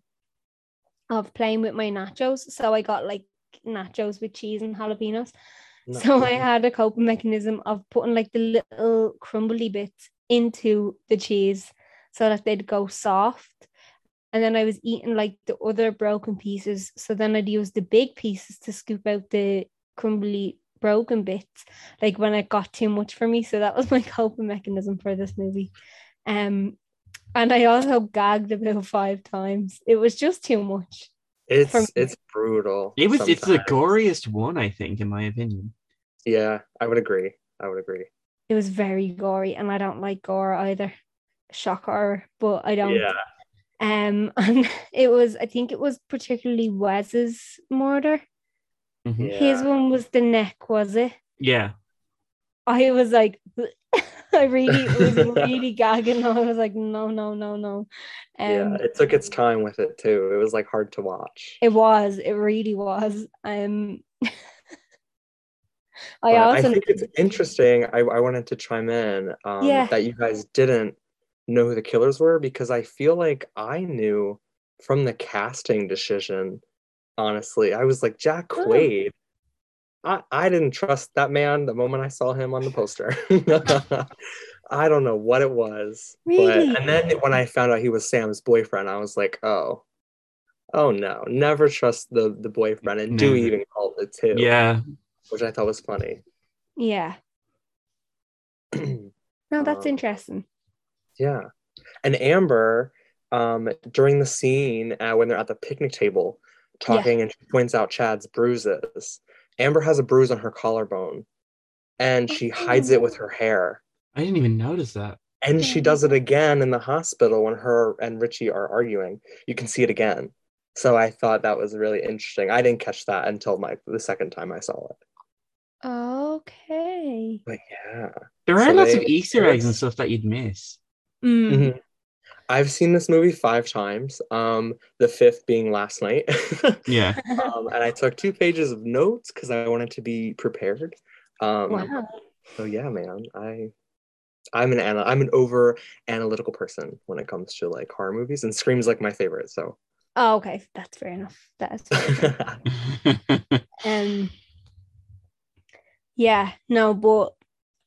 of playing with my nachos. So I got like nachos with cheese and jalapenos. Not so really. I had a coping mechanism of putting like the little crumbly bits into the cheese so that they'd go soft. And then I was eating like the other broken pieces. So then I'd use the big pieces to scoop out the crumbly broken bits, like when it got too much for me. So that was my coping mechanism for this movie. Um, and I also gagged about five times. It was just too much. It's it's brutal. It was sometimes. It's the goriest one, I think, in my opinion. Yeah, I would agree. I would agree. It was very gory, and I don't like gore either. Shock horror, but I don't. Yeah. Um, and it was. I think it was particularly Wes's murder. Mm-hmm. Yeah. His one was the neck, was it? Yeah. I was like, I really was really gagging. I was like, no, no, no, no. Um, yeah, it took its time with it too. It was like hard to watch. It was. It really was. Um, I but also I think it's interesting. I, I wanted to chime in um, yeah. that you guys didn't know who the killers were, because I feel like I knew from the casting decision. Honestly, I was like, Jack Quaid. Oh. I, I didn't trust that man the moment I saw him on the poster. I don't know what it was. Really? But, and then when I found out he was Sam's boyfriend, I was like, oh, oh no, never trust the, the boyfriend. And Dewey even called it too. Yeah. Which I thought was funny. Yeah. No, that's um, interesting. Yeah. And Amber, um, during the scene uh, when they're at the picnic table talking yeah. and she points out Chad's bruises. Amber has a bruise on her collarbone, and she hides it with her hair. I didn't even notice that. And she does it again in the hospital when her and Richie are arguing. You can see it again. So I thought that was really interesting. I didn't catch that until my the second time I saw it. Okay. But yeah. There are so lots they, of Easter eggs and stuff that you'd miss. Mm. Mm-hmm. I've seen this movie five times, um, the fifth being last night. Yeah. Um, and I took two pages of notes because I wanted to be prepared. Um, wow. So yeah, man, I... I'm an ana- I'm an over analytical person when it comes to like horror movies, and Scream's like my favorite. So, oh, okay, that's fair enough. That's fair enough. um, yeah, no, but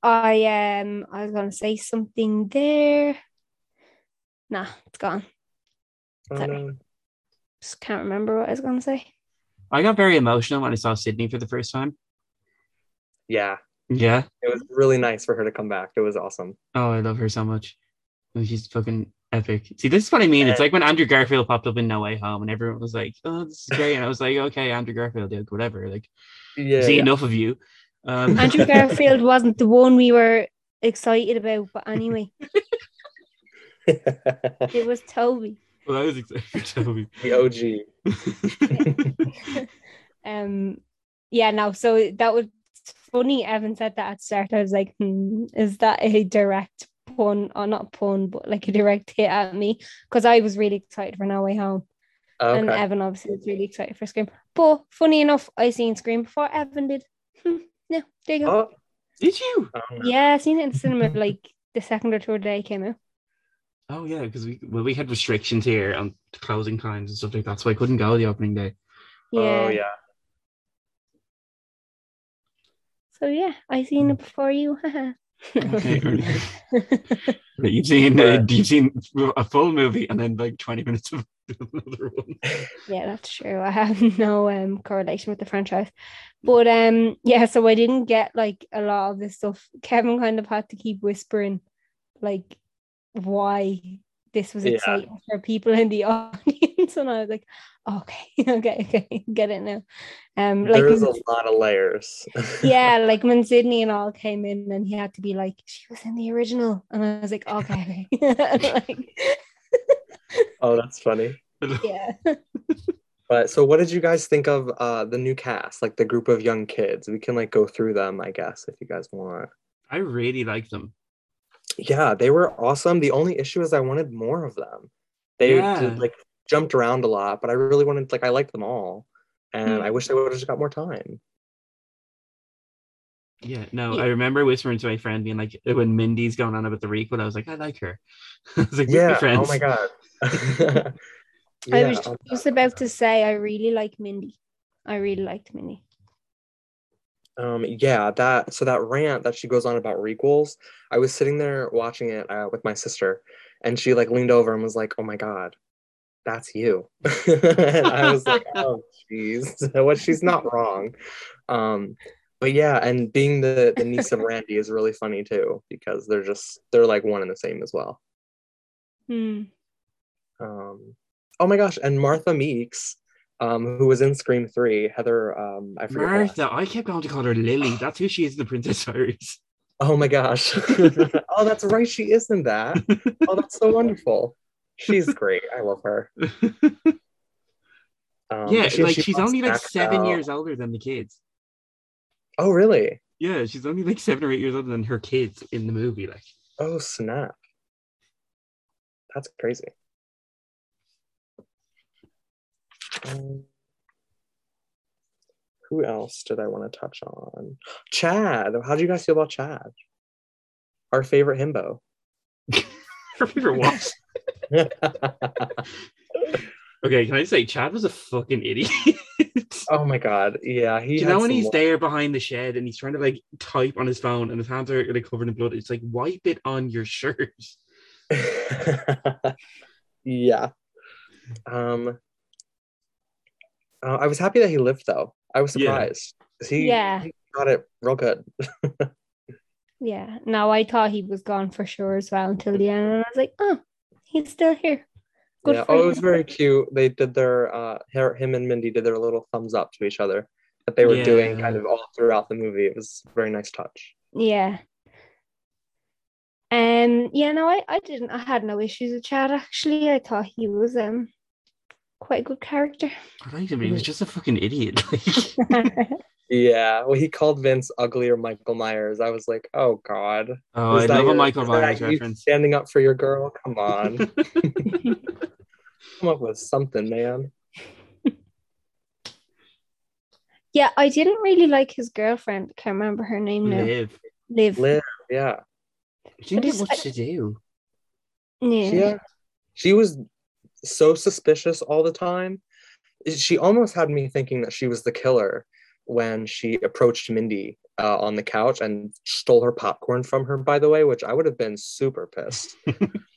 I um I was gonna say something there. Nah, it's gone. Oh, no. Just can't remember what I was gonna say. I got very emotional when I saw Sydney for the first time. Yeah. Yeah, it was really nice for her to come back. It was awesome. Oh, I love her so much. She's fucking epic. See, this is what I mean. It's like when Andrew Garfield popped up in No Way Home, and everyone was like, "Oh, this is great," and I was like, "Okay, Andrew Garfield, like, whatever." Like, yeah, see yeah. enough of you. Um, Andrew Garfield wasn't the one we were excited about, but anyway, it was Toby. Well, I was excited for Toby, the O G. um, yeah, no. So that would. Funny, Evan said that at start. I was like, hmm, is that a direct pun, or not pun, but like a direct hit at me? Because I was really excited for No Way Home. Okay. And Evan obviously was really excited for Scream. But funny enough, I seen Scream before Evan did. Hmm, no, there you go. Oh, did you? Yeah, I seen it in the cinema like the second or third day it came out. Oh yeah, because we well we had restrictions here on closing times and stuff like that, so I couldn't go the opening day. Yeah. Oh yeah. So yeah, I seen it before you. Okay, you've seen uh, you've seen a full movie and then like twenty minutes of another one. Yeah, that's true. I have no um correlation with the franchise, but um yeah. So I didn't get like a lot of this stuff. Kevin kind of had to keep whispering, like, why this was yeah. exciting for people in the audience, and I was like, okay, okay, okay, get it now. Um, like there's a lot of layers. Yeah, like when Sydney and all came in, and he had to be like, she was in the original, and I was like, okay. Like... Oh, that's funny. Yeah. But so, what did you guys think of uh the new cast, like the group of young kids? We can like go through them, I guess, if you guys want. I really liked them. Yeah, they were awesome. The only issue is I wanted more of them. They yeah. did, like jumped around a lot, but I really wanted, like, I liked them all, and mm. I wish I would have just got more time. Yeah, no, yeah. I remember whispering to my friend, being like, when Mindy's going on about the requel, I was like, I like her. I was like, yeah, friends. Oh my god. Yeah, I was just about to say, I really like Mindy. I really liked Mindy. Um, yeah, that so that rant that she goes on about requels, I was sitting there watching it uh, with my sister, and she like leaned over and was like, "Oh my god, that's you." And I was like, "Oh jeez," well, she's not wrong. Um, but yeah, and being the the niece of Randy is really funny too, because they're just they're like one and the same as well. Hmm. Um. Oh my gosh, and Martha Meeks. Um, who was in Scream three, Heather, um, I forget. Martha, I kept going to call her Lily. That's who she is in The Princess Diaries. Oh my gosh. Oh, that's right. She is in that. Oh, that's so wonderful. She's great. I love her. Um, yeah, she, like she she's only like seven out. years older than the kids. Oh, really? Yeah, she's only like seven or eight years older than her kids in the movie. Like, oh, snap. That's crazy. Um, who else did I want to touch on? Chad. How do you guys feel about Chad? Our favorite himbo. Our favorite what? Okay, can I say Chad was a fucking idiot? Oh my god, yeah. He do you know when he's lo- there behind the shed and he's trying to like type on his phone and his hands are like covered in blood? It's like, wipe it on your shirt. Yeah. Um. Uh, I was happy that he lived, though. I was surprised. Yeah. He, yeah. he got it real good. Yeah. No, I thought he was gone for sure as well until the end. And I was like, oh, he's still here. Good yeah. for oh, him. It was very cute. They did their, uh, him and Mindy did their little thumbs up to each other that they were yeah. doing kind of all throughout the movie. It was a very nice touch. Yeah. Um, yeah, no, I, I didn't. I had no issues with Chad, actually. I thought he was um quite a good character. I liked him, but he was just a fucking idiot. Like. Yeah, well, he called Vince ugly or Michael Myers. I was like, oh, God. Oh, is I love your, a Michael Myers reference. Standing up for your girl? Come on. Come up with something, man. Yeah, I didn't really like his girlfriend. I can't remember her name now. Liv. Liv. Liv, yeah. She didn't know what I... to do. Yeah. yeah. She was so suspicious all the time. She almost had me thinking that she was the killer when she approached Mindy uh, on the couch and stole her popcorn from her, by the way, which I would have been super pissed.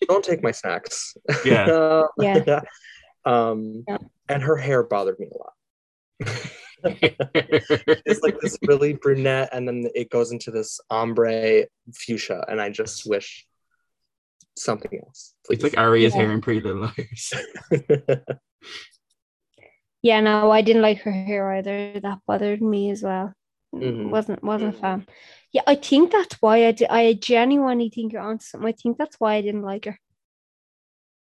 Don't take my snacks. Yeah. uh, yeah. yeah. Um, yeah. And her hair bothered me a lot. It's like this really brunette, and then it goes into this ombre fuchsia, and I just wish something else, please. It's like Aria's yeah. hair in Pretty Little Liars. Yeah, no, I didn't like her hair either. That bothered me as well. Mm-hmm. wasn't wasn't a fan. Yeah, I think that's why I did, I genuinely think you're onto something. I think that's why I didn't like her,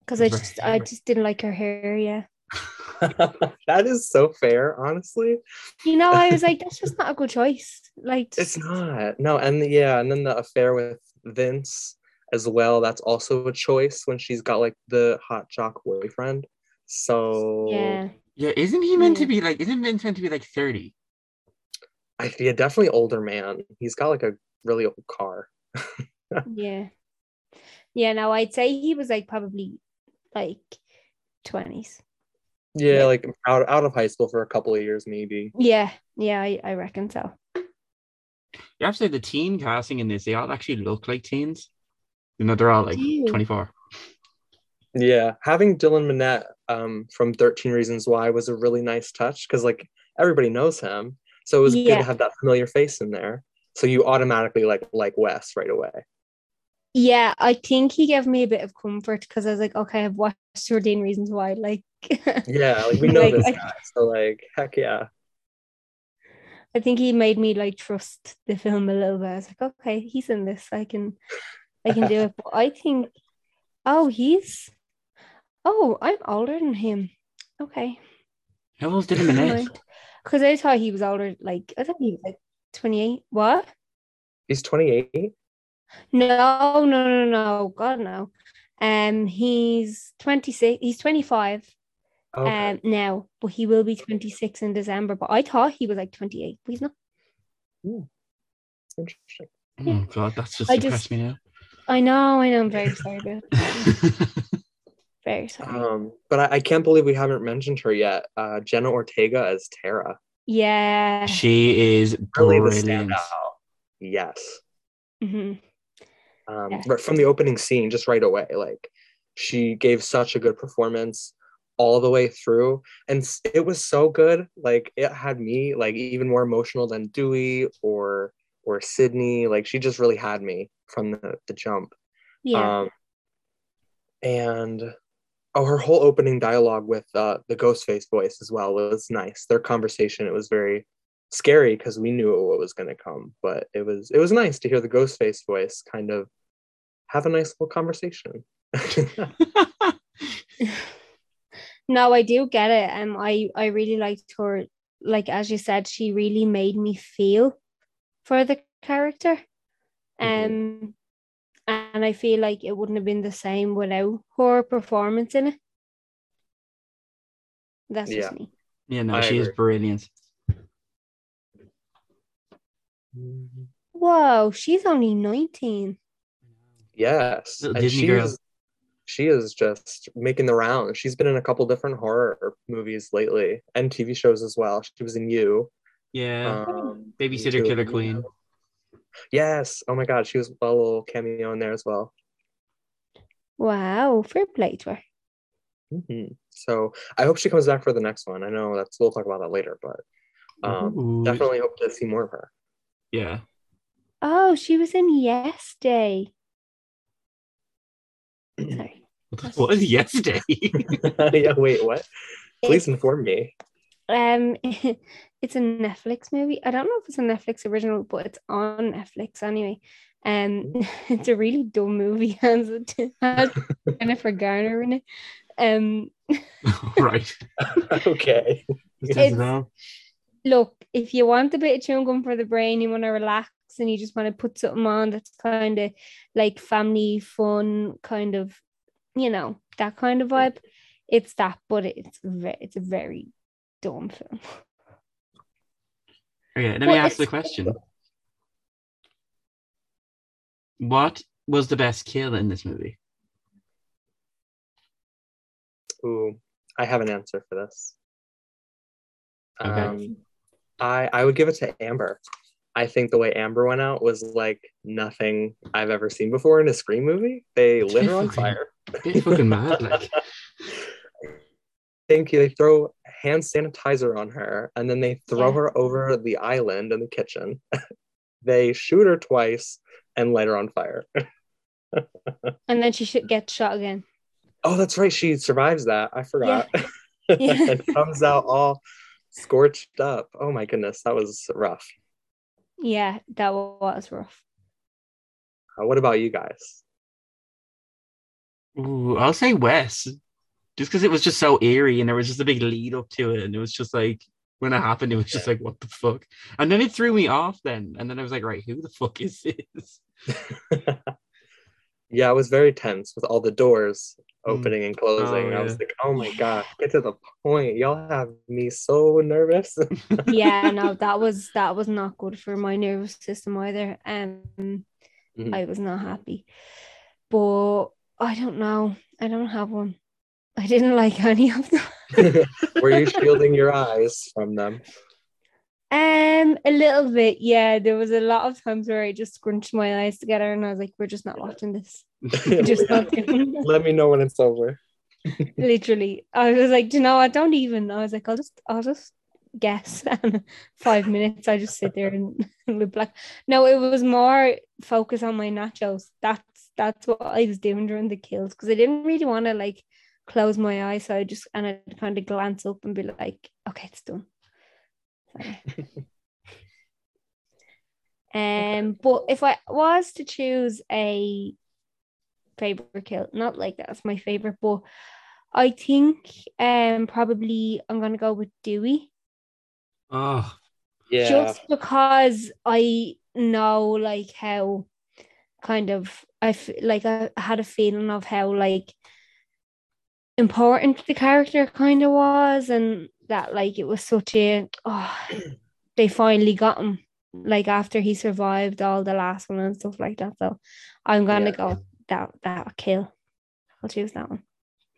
because I just I just didn't like her hair. Yeah. That is so fair, honestly. You know, I was like, that's just not a good choice. Like, just... it's not. No, and the, yeah, and then the affair with Vince as well. That's also a choice when she's got like the hot jock boyfriend. So yeah, yeah. Isn't he meant yeah. to be like? Isn't Vince meant to be like thirty? I think yeah, definitely older man. He's got like a really old car. yeah, yeah. No, I'd say he was like probably like twenties. Yeah, like out, out of high school for a couple of years, maybe. Yeah, yeah, I, I reckon so. You have to say the teen casting in this, they all actually look like teens. You know, they're all like Dude. twenty-four. Yeah, having Dylan Minnette um, from thirteen Reasons Why was a really nice touch, because like everybody knows him. So it was yeah. good to have that familiar face in there. So you automatically like like Wes right away. Yeah, I think he gave me a bit of comfort, because I was like, okay, I've watched thirteen Reasons Why, like. Yeah, like we know like, this guy, I, so like, heck yeah. I think he made me like trust the film a little bit. I was like, okay, he's in this, I can, I can do it. But I think, oh, he's, oh, I'm older than him. Okay. How old did him in? Because I thought he was older. Like I thought he was like twenty-eight. What? He's twenty-eight. No, no, no, no, God, no. Um, he's twenty-six. He's twenty-five. Okay. Um, now, but he will be twenty-six in December. But I thought he was like twenty-eight, but he's not. Ooh. Interesting. Yeah. Oh God, that's just I depressed just, me now. I know, I know. I'm very sorry about it. Very sorry. Um, but I, I can't believe we haven't mentioned her yet. Uh, Jenna Ortega as Tara. Yeah, she is really the standout. Yes. Mm-hmm. Um, yeah. But from the opening scene, just right away, like she gave such a good performance all the way through, and it was so good. Like it had me like even more emotional than Dewey or or Sydney. Like she just really had me from the, the jump. Yeah. Um, and oh, her whole opening dialogue with uh, the Ghostface voice as well was nice. Their conversation, it was very scary because we knew what was going to come, but it was it was nice to hear the Ghostface voice kind of have a nice little conversation. No, I do get it. Um, I, I really liked her. Like, as you said, she really made me feel for the character. Um, mm-hmm. And I feel like it wouldn't have been the same without her performance in it. That's yeah. just me. Yeah, no, I she agree. Is brilliant. Whoa, she's only nineteen. Yes. And she is, she is just making the round. She's been in a couple different horror movies lately and T V shows as well. She was in You. Yeah. Um, Babysitter Killer Queen. Yes. Oh my God. She was a little cameo in there as well. Wow. Fair play to her. Mm-hmm. So I hope she comes back for the next one. I know that's, we'll talk about that later, but um, definitely hope to see more of her. Yeah. Oh, she was in Yes Day. Sorry. What is Yes Day? Yeah, wait, what? Please it, inform me. Um, it's a Netflix movie. I don't know if it's a Netflix original, but it's on Netflix anyway. Um, it's a really dumb movie, has it has Jennifer Garner in it. Um, right. Okay. Look, if you want a bit of chewing gum for the brain, you want to relax and you just want to put something on that's kind of like family fun, kind of, you know, that kind of vibe. It's that, but it's ve- it's a very dumb film. Okay, let me well, ask the question. What was the best kill in this movie? Ooh, I have an answer for this. Okay. Um, I I would give it to Amber. I think the way Amber went out was like nothing I've ever seen before in a Scream movie. They lit her on fire. They're fucking mad, like. Thank you. They throw hand sanitizer on her, and then they throw yeah. her over the island in the kitchen. They shoot her twice and light her on fire. And then she should get shot again. Oh, that's right. She survives that. I forgot. Yeah. Yeah. It comes out all scorched up. Oh my goodness, that was rough. Yeah, that was rough. Uh, what about you guys? Ooh, I'll say Wes. Just because it was just so eerie and there was just a big lead up to it. And it was just like, when it happened, it was just like, what the fuck? And then it threw me off then. And then I was like, right, who the fuck is this? Yeah, I was very tense with all the doors opening mm. and closing. Oh, yeah. I was like, oh my God, get to the point. Y'all have me so nervous. Yeah, no, that was that was not good for my nervous system either. Um, mm-hmm. I was not happy. But I don't know. I don't have one. I didn't like any of them. Were you shielding your eyes from them? Um, a little bit, yeah. There was a lot of times where I just scrunched my eyes together and I was like, we're just not watching this. We're just not doing this. Let me know when it's over. Literally. I was like, do you know what? Don't even. I was like, I'll just I'll just guess. And five minutes, I just sit there and look like. No, it was more focus on my nachos. That's that's what I was doing during the kills, because I didn't really want to like close my eyes, so I just and I kind of glance up and be like, okay, it's done. um, but if I was to choose a favorite kill, not like that's my favorite, but I think um probably I'm gonna go with Dewey. Oh, yeah. Just because I know like how kind of I f- like I had a feeling of how like important the character kind of was, and that like it was such a oh they finally got him like after he survived all the last one and stuff like that. So I'm gonna yeah. go that that kill. I'll choose that one.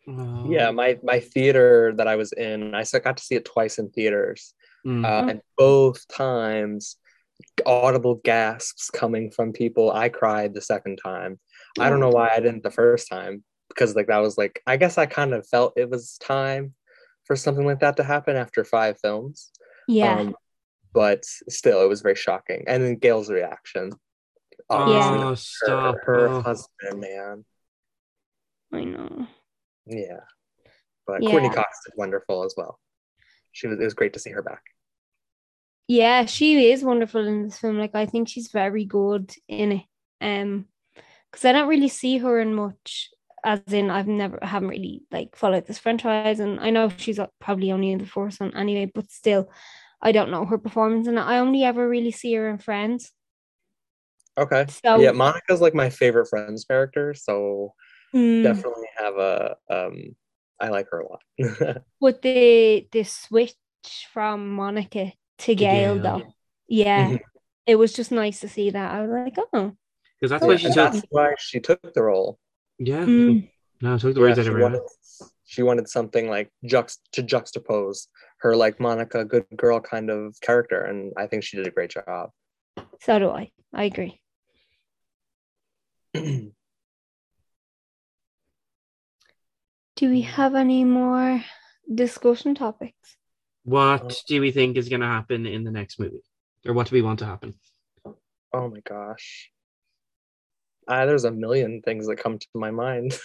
Oh. Yeah, my my theater that I was in, I got to see it twice in theaters, mm. uh, and both times audible gasps coming from people. I cried the second time. Mm. I don't know why I didn't the first time. Because like that was like, I guess I kind of felt it was time for something like that to happen after five films. Yeah. Um, but still, it was very shocking. And then Gail's reaction. Oh, yeah. her, stop. Her oh. husband, man. I know. Yeah. But yeah. Courtney Cox is wonderful as well. She was. It was great to see her back. Yeah, she is wonderful in this film. Like, I think she's very good in it. Um, because I don't really see her in much. As in, I've never, I haven't really like followed this franchise, and I know she's probably only in the fourth one anyway. But still, I don't know her performance, and I only ever really see her in Friends. Okay. So yeah, Monica's like my favorite Friends character, so mm, definitely have a. Um, I like her a lot. But the the switch from Monica to Gail, Gail. though, yeah, it was just nice to see that. I was like, oh, because that's, why she that's took- why she took the role. Yeah, mm. no, took the words yeah, out of her. She wanted something like juxt to juxtapose her like Monica, good girl kind of character, and I think she did a great job. So do I. I agree. Do we have any more discussion topics? What do we think is going to happen in the next movie, or what do we want to happen? Oh my gosh. Uh, there's a million things that come to my mind.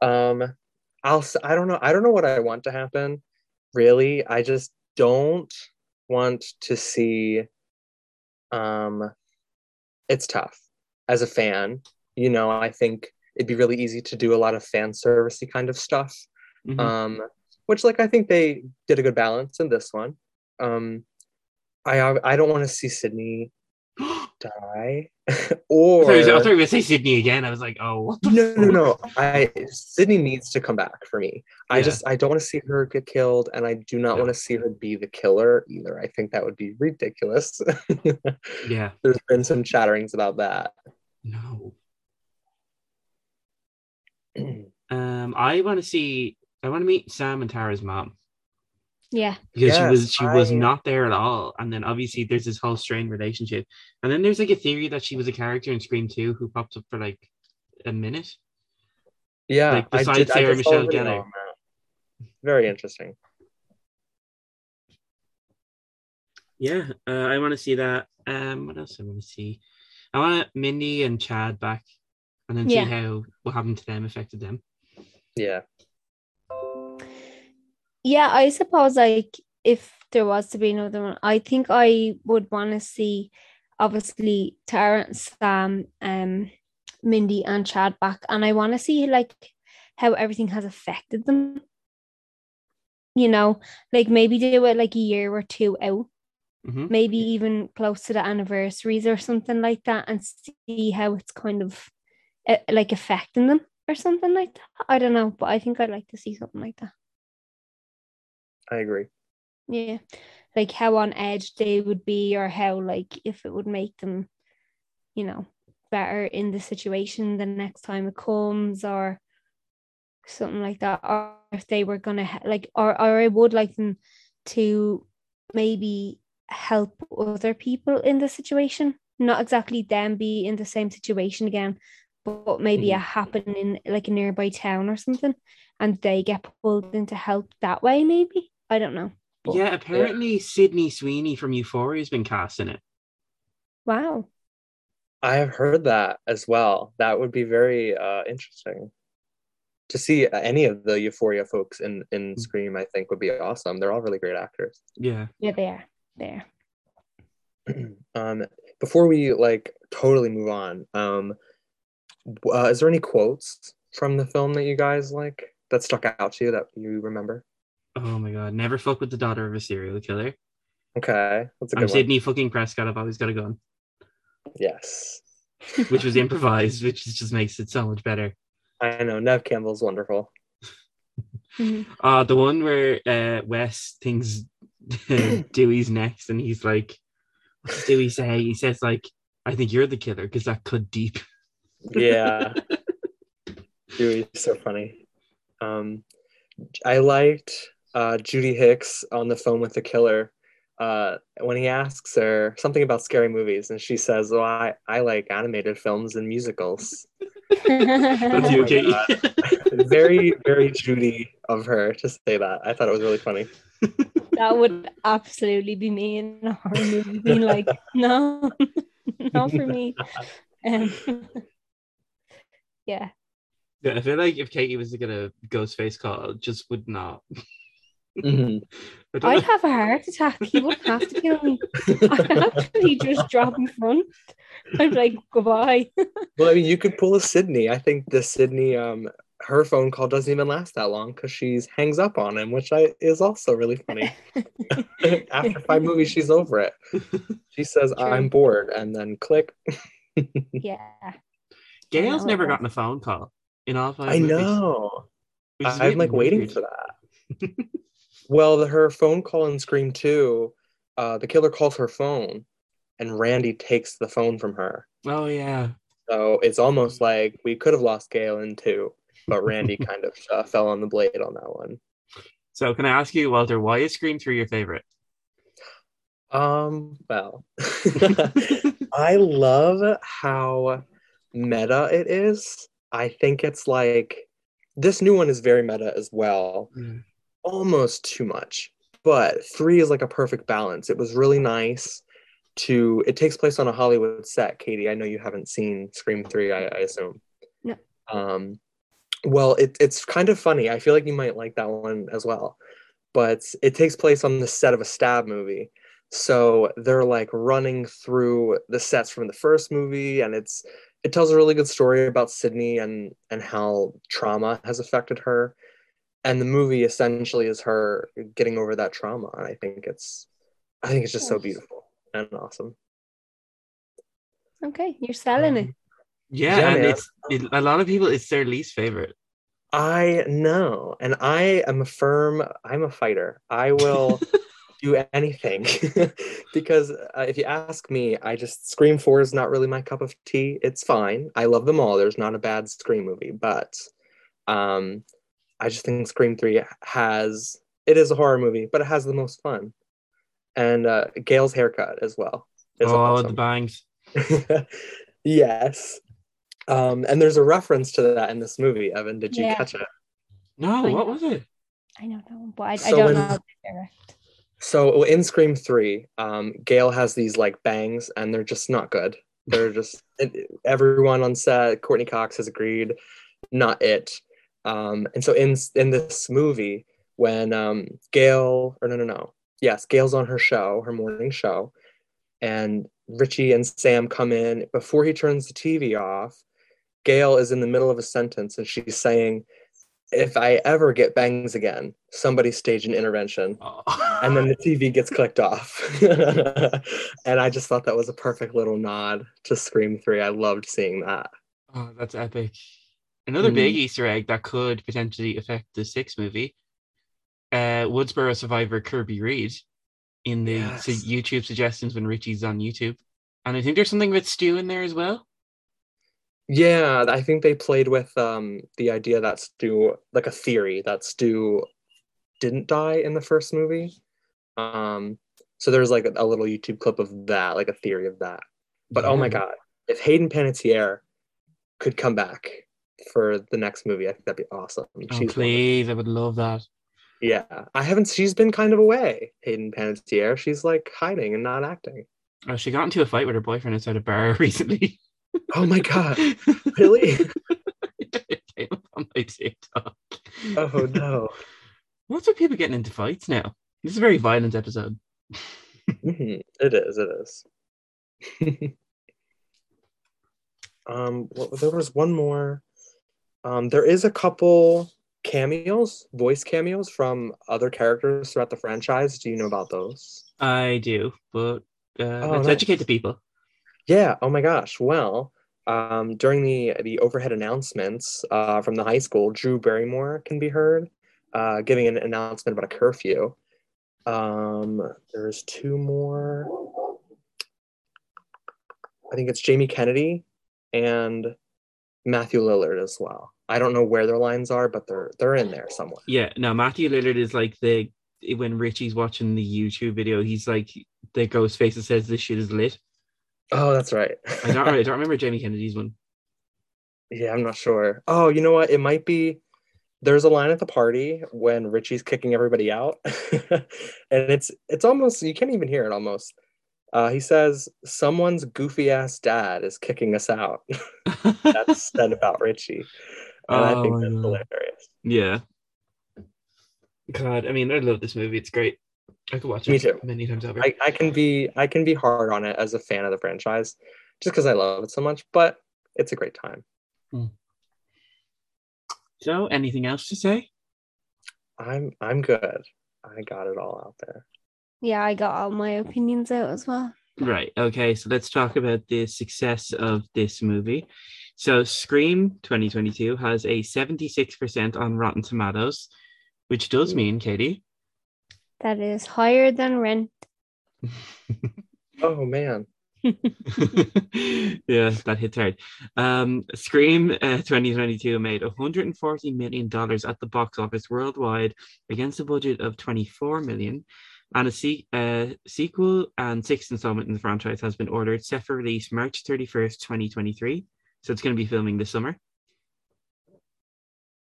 um, I'll. I don't know. I don't know what I want to happen. Really, I just don't want to see. Um, it's tough as a fan. You know, I think it'd be really easy to do a lot of fan service-y kind of stuff, mm-hmm. um, which, like, I think they did a good balance in this one. Um, I I don't want to see Sydney die. Or I thought you were going to say Sydney again. I was like, oh. What the no, no, no. I Sydney needs to come back for me. Yeah. I just, I don't want to see her get killed, and I do not yeah. want to see her be the killer either. I think that would be ridiculous. Yeah. There's been some chatterings about that. No. um, I want to see, I want to meet Sam and Tara's mom. Yeah. Because yes, she was she I... was not there at all. And then obviously there's this whole strained relationship. And then there's like a theory that she was a character in Scream two who popped up for like a minute. Yeah. Like besides did, Sarah Michelle Gellar. Very interesting. Yeah. Uh, I want to see that. Um, what else I want to see? I want Mindy and Chad back and then yeah. see how what happened to them affected them. Yeah. Yeah, I suppose, like, if there was to be another one, I think I would want to see, obviously, Tara, Sam, um, Mindy and Chad back. And I want to see, like, how everything has affected them. You know, like, maybe do it, like, a year or two out. Mm-hmm. Maybe even close to the anniversaries or something like that, and see how it's kind of, uh, like, affecting them or something like that. I don't know, but I think I'd like to see something like that. I agree. Yeah. Like how on edge they would be, or how, like, if it would make them, you know, better in the situation the next time it comes, or something like that. Or if they were going to, ha- like, or, or I would like them to maybe help other people in the situation. Not exactly them be in the same situation again, but maybe mm. it happened in, like, a nearby town or something, and they get pulled in to help that way, maybe. I don't know. But, yeah, apparently yeah. Sydney Sweeney from Euphoria has been cast in it. Wow. I have heard that as well. That would be very uh, interesting. To see any of the Euphoria folks in, in Scream, I think, would be awesome. They're all really great actors. Yeah. Yeah, they are. They are. um, before we, like, totally move on, um, uh, is there any quotes from the film that you guys like? That stuck out to you that you remember? Oh my god, never fuck with the daughter of a serial killer. Okay, that's a good I'm one. Sydney fucking Prescott, I've always got a gun. Yes. Which was improvised, which just makes it so much better. I know, Nev Campbell's wonderful. uh, the one where uh, Wes thinks Dewey's next, and he's like, what does Dewey say? He says, like, I think you're the killer, because that cut deep. Yeah. Dewey's so funny. Um, I liked uh, Judy Hicks on the phone with the killer uh, when he asks her something about scary movies, and she says, well, I, I like animated films and musicals. That's you, Katie. Very, very Judy of her to say that. I thought it was really funny. That would absolutely be me in a horror movie, being like, no, not for me. Um, yeah. Yeah, I feel like if Katie was to get a Ghostface call, it just would not. Mm-hmm. I'd know. have a heart attack. He wouldn't have to kill me. I'd actually just drop in front. I'd like, goodbye. Well, I mean, you could pull a Sydney. I think the Sydney, um, her phone call doesn't even last that long because she hangs up on him, which I, is also really funny. After five movies, she's over it. She says, True. I'm bored, and then click. Yeah. Gail's never gotten a phone call. In all five I movies. know. I'm like waiting weird. for that. Well, the, her phone call in Scream two, uh, the killer calls her phone, and Randy takes the phone from her. Oh yeah. So it's almost like we could have lost Gail in two, but Randy kind of uh, fell on the blade on that one. So can I ask you, Walter, why is Scream three your favorite? Um. Well, I love how meta it is. I think it's like, this new one is very meta as well, mm. almost too much, but three is like a perfect balance. It was really nice to, it takes place on a Hollywood set. Katie, I know you haven't seen Scream three, I, I assume. No. Um, well, it, it's kind of funny. I feel like you might like that one as well, but it takes place on the set of a Stab movie. So they're like running through the sets from the first movie, and it's it tells a really good story about Sydney and and how trauma has affected her. And the movie essentially is her getting over that trauma. And I think it's I think it's just so beautiful and awesome. Okay, you're selling um, it. Yeah, yeah, and it's it, a lot of people, it's their least favorite. I know, and I am a firm, I'm a fighter. I will do anything because uh, if you ask me, I just, Scream four is not really my cup of tea. It's fine. I love them all. There's not a bad Scream movie, but um, I just think Scream three has, it is a horror movie, but it has the most fun. And uh, Gail's haircut as well. Oh, awesome. The bangs. Yes. Um, and there's a reference to that in this movie, Evan. Did you yeah. catch it? No, I what know. was it? I don't know. Well, I, so I don't in, know. So in Scream three, um, Gail has these like bangs, and they're just not good. They're just, everyone on set, Courtney Cox has agreed, not it. Um, and so in in this movie, when um, Gail, or no, no, no. Yes, Gail's on her show, her morning show, and Richie and Sam come in. Before he turns the T V off, Gail is in the middle of a sentence, and she's saying, if I ever get bangs again, somebody stage an intervention. Oh. And then the T V gets clicked off. And I just thought that was a perfect little nod to Scream three. I loved seeing that. Oh, that's epic. Another mm. big Easter egg that could potentially affect the sixth movie, uh, Woodsboro survivor Kirby Reed. In the yes. su- YouTube suggestions when Richie's on YouTube. And I think there's something with Stu in there as well. Yeah, I think they played with um, the idea that Stu, like a theory that Stu didn't die in the first movie. Um, so there's like a, a little YouTube clip of that, like a theory of that. But yeah. Oh my God, if Hayden Panettiere could come back for the next movie, I think that'd be awesome. Oh, She's please, I would love that. Yeah, I haven't, she's been kind of away, Hayden Panettiere. She's like hiding and not acting. Oh, she got into a fight with her boyfriend inside a bar recently. Oh my God, really? It came up on my TikTok. Oh no. What's with people getting into fights now? This is a very violent episode. Mm-hmm. It is, it is. um, well, there was one more. Um, there is a couple cameos, voice cameos from other characters throughout the franchise. Do you know about those? I do, but uh, oh, let's nice. educate the people. Yeah. Oh my gosh. Well, um, during the the overhead announcements uh, from the high school, Drew Barrymore can be heard uh, giving an announcement about a curfew. Um, there's two more. I think it's Jamie Kennedy and Matthew Lillard as well. I don't know where their lines are, but they're they're in there somewhere. Yeah, no, Matthew Lillard is like the, when Richie's watching the YouTube video, he's like the Ghostface that says this shit is lit. Oh, that's right. I don't I don't remember Jamie Kennedy's one. Yeah, I'm not sure. Oh, you know what? It might be, there's a line at the party when Richie's kicking everybody out. And it's it's almost, you can't even hear it almost. Uh, he says, someone's goofy ass dad is kicking us out. That's said about Richie. And oh, I think that's hilarious. Yeah. God, I mean, I love this movie. It's great. I could watch it Me too. many times over. I, I can be I can be hard on it as a fan of the franchise just because I love it so much, but it's a great time. Hmm. So anything else to say? I'm I'm good. I got it all out there. Yeah, I got all my opinions out as well. Right. Okay, so let's talk about the success of this movie. So Scream twenty twenty-two has a seventy-six percent on Rotten Tomatoes, which does mean, Katie, that is higher than Rent. Oh, man. Yeah, that hits hard. Um, Scream uh, twenty twenty-two made one hundred forty million dollars at the box office worldwide against a budget of twenty-four million dollars. And a se- uh, sequel and sixth installment in the franchise has been ordered, set for release March thirty-first, twenty twenty-three. So it's going to be filming this summer.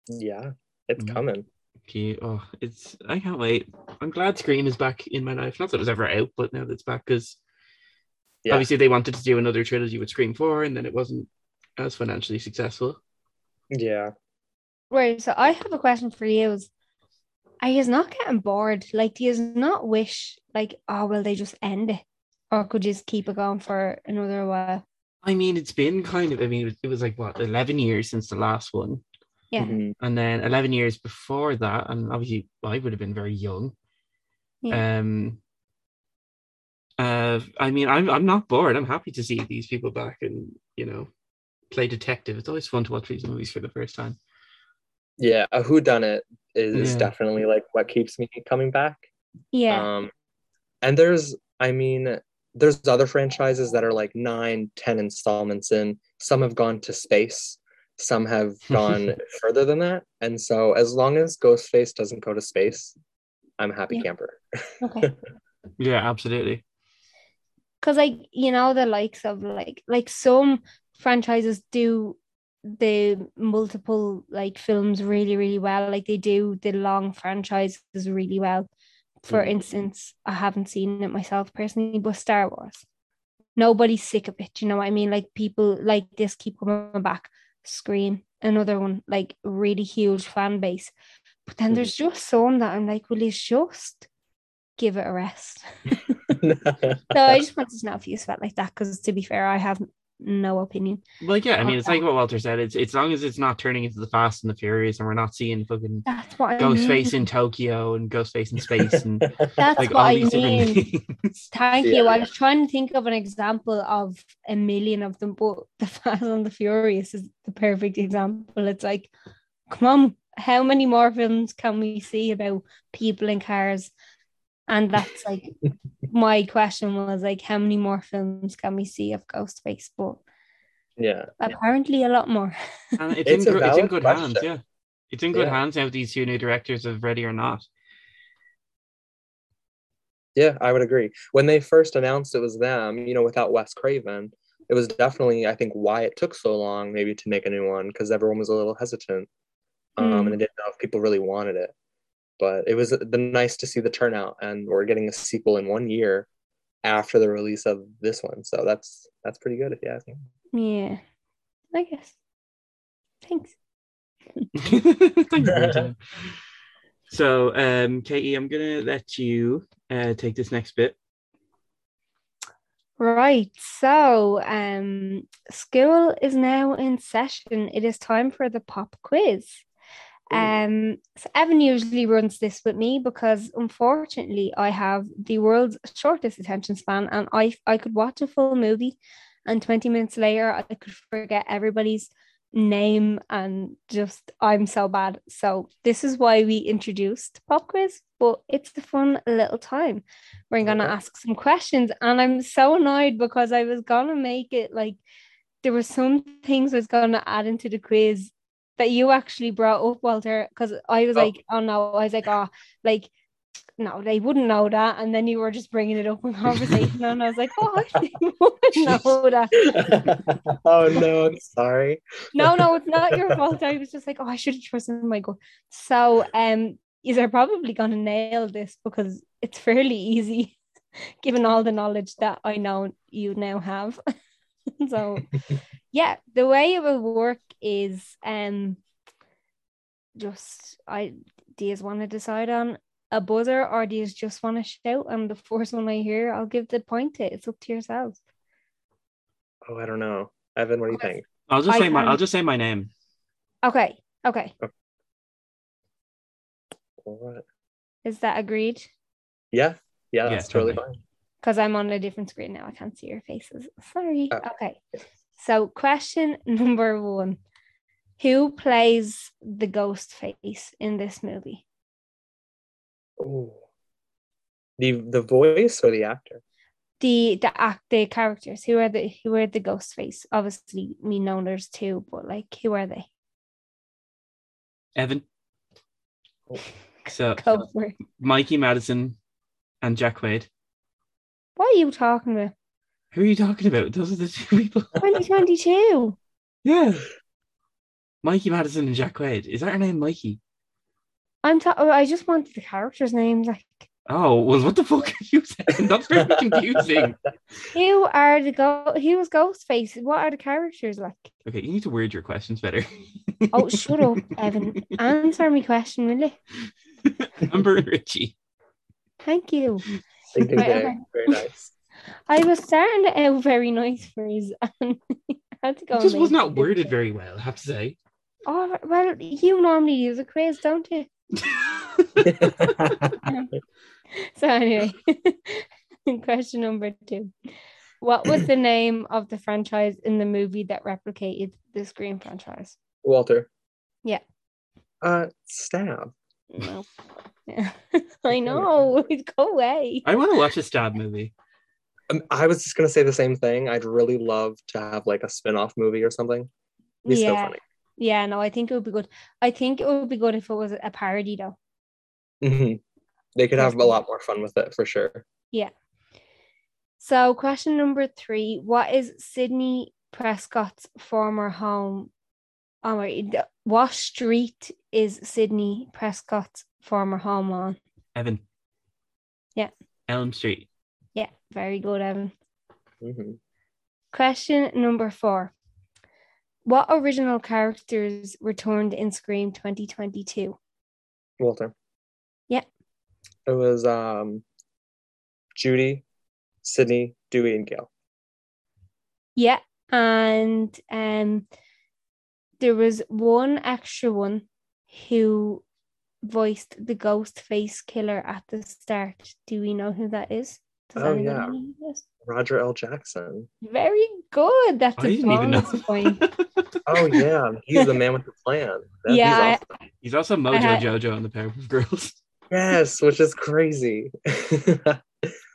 Yeah, it's mm-hmm. coming. Okay. Oh, it's, I can't wait. I'm glad Scream is back in my life. Not that it was ever out, but now that it's back, because yeah. obviously they wanted to do another trilogy with Scream four, and then it wasn't as financially successful. Yeah. Right, so I have a question for you. I is not getting bored. Like, do you not wish, like, oh, will they just end it? Or could you just keep it going for another while? I mean, it's been kind of, I mean, it was, it was like, what, eleven years since the last one? Yeah. Mm-hmm. And then eleven years before that, and obviously I would have been very young. Yeah. Um. Uh, I mean, I'm I'm not bored. I'm happy to see these people back and, you know, play detective. It's always fun to watch these movies for the first time. Yeah, a whodunit is yeah. definitely like what keeps me coming back. Yeah. Um, and there's, I mean, there's other franchises that are like nine, ten installments in. Some have gone to space. Some have gone further than that. And so as long as Ghostface doesn't go to space, I'm a happy yeah. camper. Okay. Yeah, absolutely. Because, like, you know, the likes of, like, like some franchises do the multiple, like, films really, really well. Like, they do the long franchises really well. For mm. instance, I haven't seen it myself personally, but Star Wars. Nobody's sick of it, you know what I mean? Like, people like this keep coming back. Scream, another one, like, really huge fan base. But then there's just some that I'm like, well, it's just... give it a rest. So I just wanted to know if you felt like that, because to be fair, I have no opinion. Well, yeah, I mean, it's like what Walter said. It's as long as it's not turning into the Fast and the Furious, and we're not seeing fucking Ghostface in Tokyo and Ghostface in space, and that's like, what all I these mean. Thank yeah. you. I was trying to think of an example of a million of them, but the Fast and the Furious is the perfect example. It's like, come on, how many more films can we see about people in cars? And that's like my question was like, how many more films can we see of Ghostface? But yeah, apparently a lot more. And it's, it's, in, it's in good question. hands, yeah. It's in good yeah. hands now with these two new directors of Ready or Not. Yeah, I would agree. When they first announced it was them, you know, without Wes Craven, it was definitely, I think, why it took so long maybe to make a new one, because everyone was a little hesitant, um, mm. and they didn't know if people really wanted it. But it was the nice to see the turnout, and we're getting a sequel in one year after the release of this one. So that's that's pretty good, if you ask me. Yeah, I guess. Thanks. Thanks for your time. So, um, Katie, I'm going to let you uh, take this next bit. Right. So, um, school is now in session. It is time for the pop quiz. Um, so Evan usually runs this with me because, unfortunately, I have the world's shortest attention span, and I I could watch a full movie and twenty minutes later I could forget everybody's name, and just I'm so bad. So this is why we introduced Pop Quiz, but it's a fun little time. We're going to ask some questions, and I'm so annoyed because I was going to make it like there were some things I was going to add into the quiz that you actually brought up, Walter, because I was oh. like, oh no, I was like, oh, like, no, they wouldn't know that. And then you were just bringing it up in conversation, and I was like, oh, they wouldn't know that. Oh no, I'm sorry. No, no, it's not your fault. I was just like, oh, I should have trusted my gut. So, um, you're probably going to nail this because it's fairly easy, given all the knowledge that I know you now have. So, yeah, the way it will work is um, just, I do you want to decide on a buzzer, or do you just want to shout? And the first one I hear, I'll give the point to. It's up to yourselves. Oh, I don't know, Evan. What do you think? I'll just I say can... my. I'll just say my name. Okay. Okay. okay. What? Is that agreed? Yeah. Yeah, that's yeah, totally fine. Because I'm on a different screen now, I can't see your faces. Sorry. Oh. Okay. So, question number one. Who plays the ghost face in this movie? Oh. The the voice or the actor? The the act the characters. Who are the who are the ghost face? Obviously, we know there's two, but like, who are they? Evan. Oh. So Go for it. Mikey Madison and Jack Quaid. What are you talking about? Who are you talking about? Those are the two people. twenty twenty-two. Yeah. Mikey Madison and Jack Quaid. Is that her name, Mikey? I'm ta- oh, I just wanted the characters' names. Like. Oh, well, what the fuck are you saying? That's very confusing. Who are the go- Who's Ghostface? What are the characters like? Okay, you need to word your questions better. Oh, shut up, Evan. Answer me question, will you? Amber and Richie. Thank you. They do very, very nice. I was starting it out very nice for his. It just was not worded very well, I have to say. Oh, well, you normally use a quiz, don't you? um, so anyway, question number two. What was the name of the franchise in the movie that replicated the Scream franchise? Walter. Yeah. Uh, Stab. No. Yeah. I know. Go away. I want to watch a Stab movie. Um, I was just going to say the same thing. I'd really love to have like a spin-off movie or something. It'd be yeah. so funny. Yeah, no, I think it would be good. I think it would be good if it was a parody, though. Mm-hmm. They could have a lot more fun with it, for sure. Yeah. So, question number three. What is Sidney Prescott's former home? Oh, wait, what street is Sidney Prescott's former home on? Evan. Yeah. Elm Street. Yeah, very good, Evan. Mm-hmm. Question number four. What original characters returned in Scream twenty twenty-two? Walter. Yeah. It was um, Judy, Sydney, Dewey, and Gail. Yeah, and um, there was one extra one who voiced the Ghostface killer at the start. Do we know who that is? Does oh, yeah. Roger L. Jackson. Very good. That's oh, a bonus point. Oh, yeah. He's the man with the plan. That, yeah. He's, awesome. I, he's also Mojo had, Jojo on the Powerpuff Girls. Yes, which is crazy.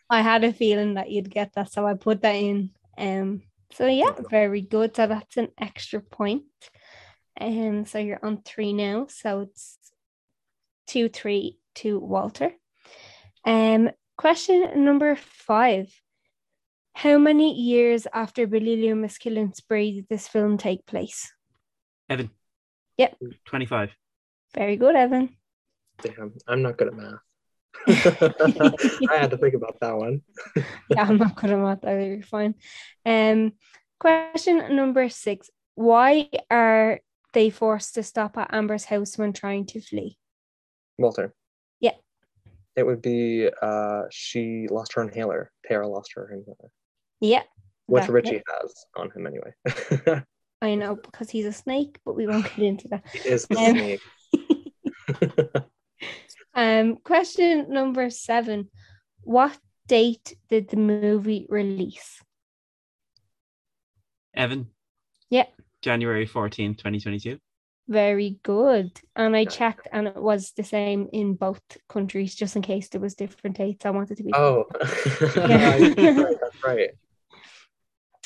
I had a feeling that you'd get that, so I put that in. Um. So, yeah, very good. So that's an extra point. Um, so you're on three now. So it's two, three to Walter. Um. Question number five. How many years after Billy Loomis' killing spree did this film take place? Evan. Yep. twenty-five. Very good, Evan. Damn, I'm not good at math. I had to think about that one. Yeah, I'm not good at math either. You're fine. Um, question number six. Why are they forced to stop at Amber's house when trying to flee? Walter. Yeah. It would be uh, she lost her inhaler. Tara lost her inhaler. Yeah. Which Richie it. has on him anyway. I know, because he's a snake, but we won't get into that. He is a um, snake. um, question number seven. What date did the movie release? Evan? Yeah. January fourteenth, twenty twenty-two. Very good. And I checked and it was the same in both countries, just in case there was different dates. I wanted to be Oh yeah. That's right.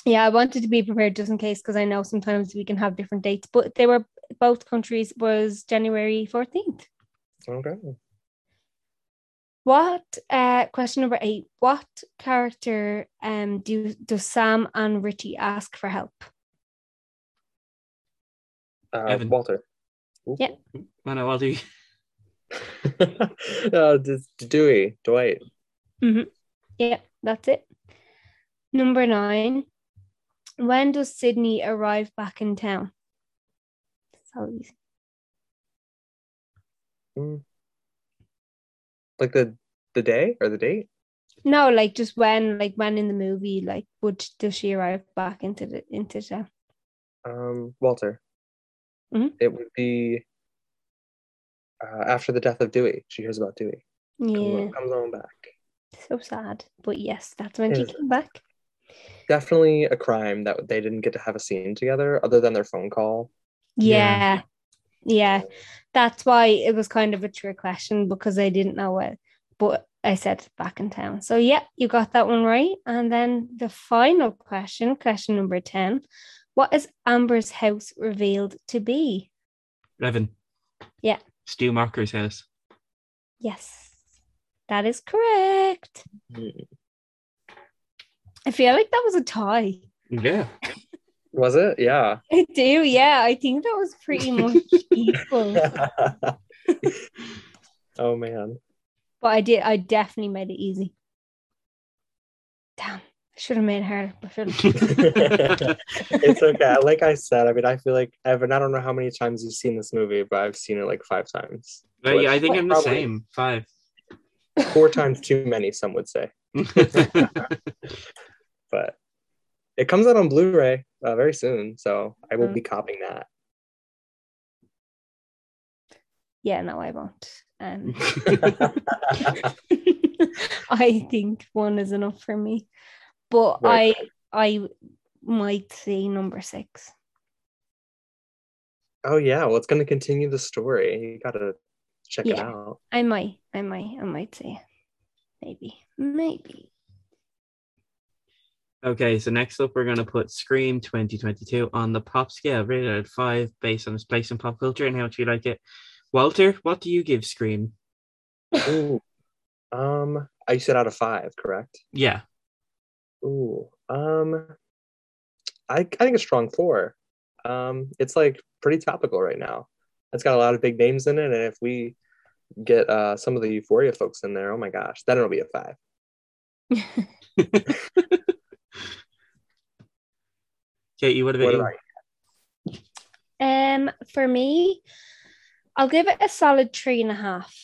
Yeah, I wanted to be prepared just in case, because I know sometimes we can have different dates, but they were both countries was January fourteenth. Okay. What uh question number eight, what character um do does Sam and Richie ask for help? Uh, Evan. Walter. Ooh. Yeah. When I was uh, Dewey, Dwight. Mm-hmm. Yeah, that's it. Number nine. When does Sydney arrive back in town? So easy. Mm. Like the the day or the date? No, like just when, like when in the movie, like would does she arrive back into the into town? Um, Walter. Mm-hmm. It would be uh, after the death of Dewey. She hears about Dewey. Yeah. Comes, comes on back. So sad. But yes, that's when it she came it. back. Definitely a crime that they didn't get to have a scene together other than their phone call. Yeah. Yeah. yeah. That's why it was kind of a trick question, because I didn't know it. But I said back in town. So yeah, you got that one right. And then the final question, question number ten. What is Amber's house revealed to be? Evan. Yeah. Stu Marker's house. Yes. That is correct. Mm. I feel like that was a tie. Yeah. Was it? Yeah. I do, yeah. I think that was pretty much equal. Oh, man. But I did. I definitely made it easy. Damn. Should have made it harder. It's okay. Like I said, I mean, I feel like Evan, I don't know how many times you've seen this movie, but I've seen it like five times. Uh, yeah, I think I'm the same. Five. Four times too many, some would say. But it comes out on Blu-ray uh, very soon, so I will mm. be copying that. Yeah, no, I won't. Um, I think one is enough for me. But right. I, I might say number six. Oh, yeah. Well, it's going to continue the story. You got to check yeah, it out. I might. I might. I might say maybe. Maybe. Okay, so next up, we're going to put Scream twenty twenty-two on the pop scale, rated at five, based on its place in pop culture and how much you like it. Walter, what do you give Scream? Ooh, um, I said out of five, correct? Yeah. Ooh, um, I I think a strong four. Um, it's like pretty topical right now. It's got a lot of big names in it, and if we get uh some of the Euphoria folks in there, oh my gosh, then it'll be a five. Katie, what about what you? Um, for me, I'll give it a solid three and a half.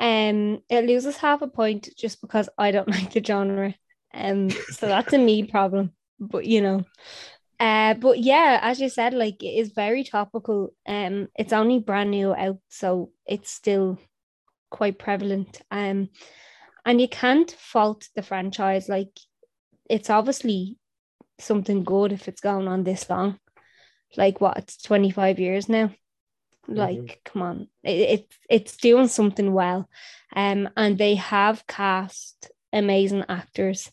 Um, it loses half a point just because I don't like the genre. Um, so that's a me problem. But you know, uh, but yeah, as you said, like it is very topical. Um, it's only brand new out, so it's still quite prevalent. Um, and you can't fault the franchise. Like, it's obviously something good if it's going on this long. Like, what? It's twenty-five years now. Like, mm-hmm. come on, it, it it's doing something well, um, and they have cast amazing actors,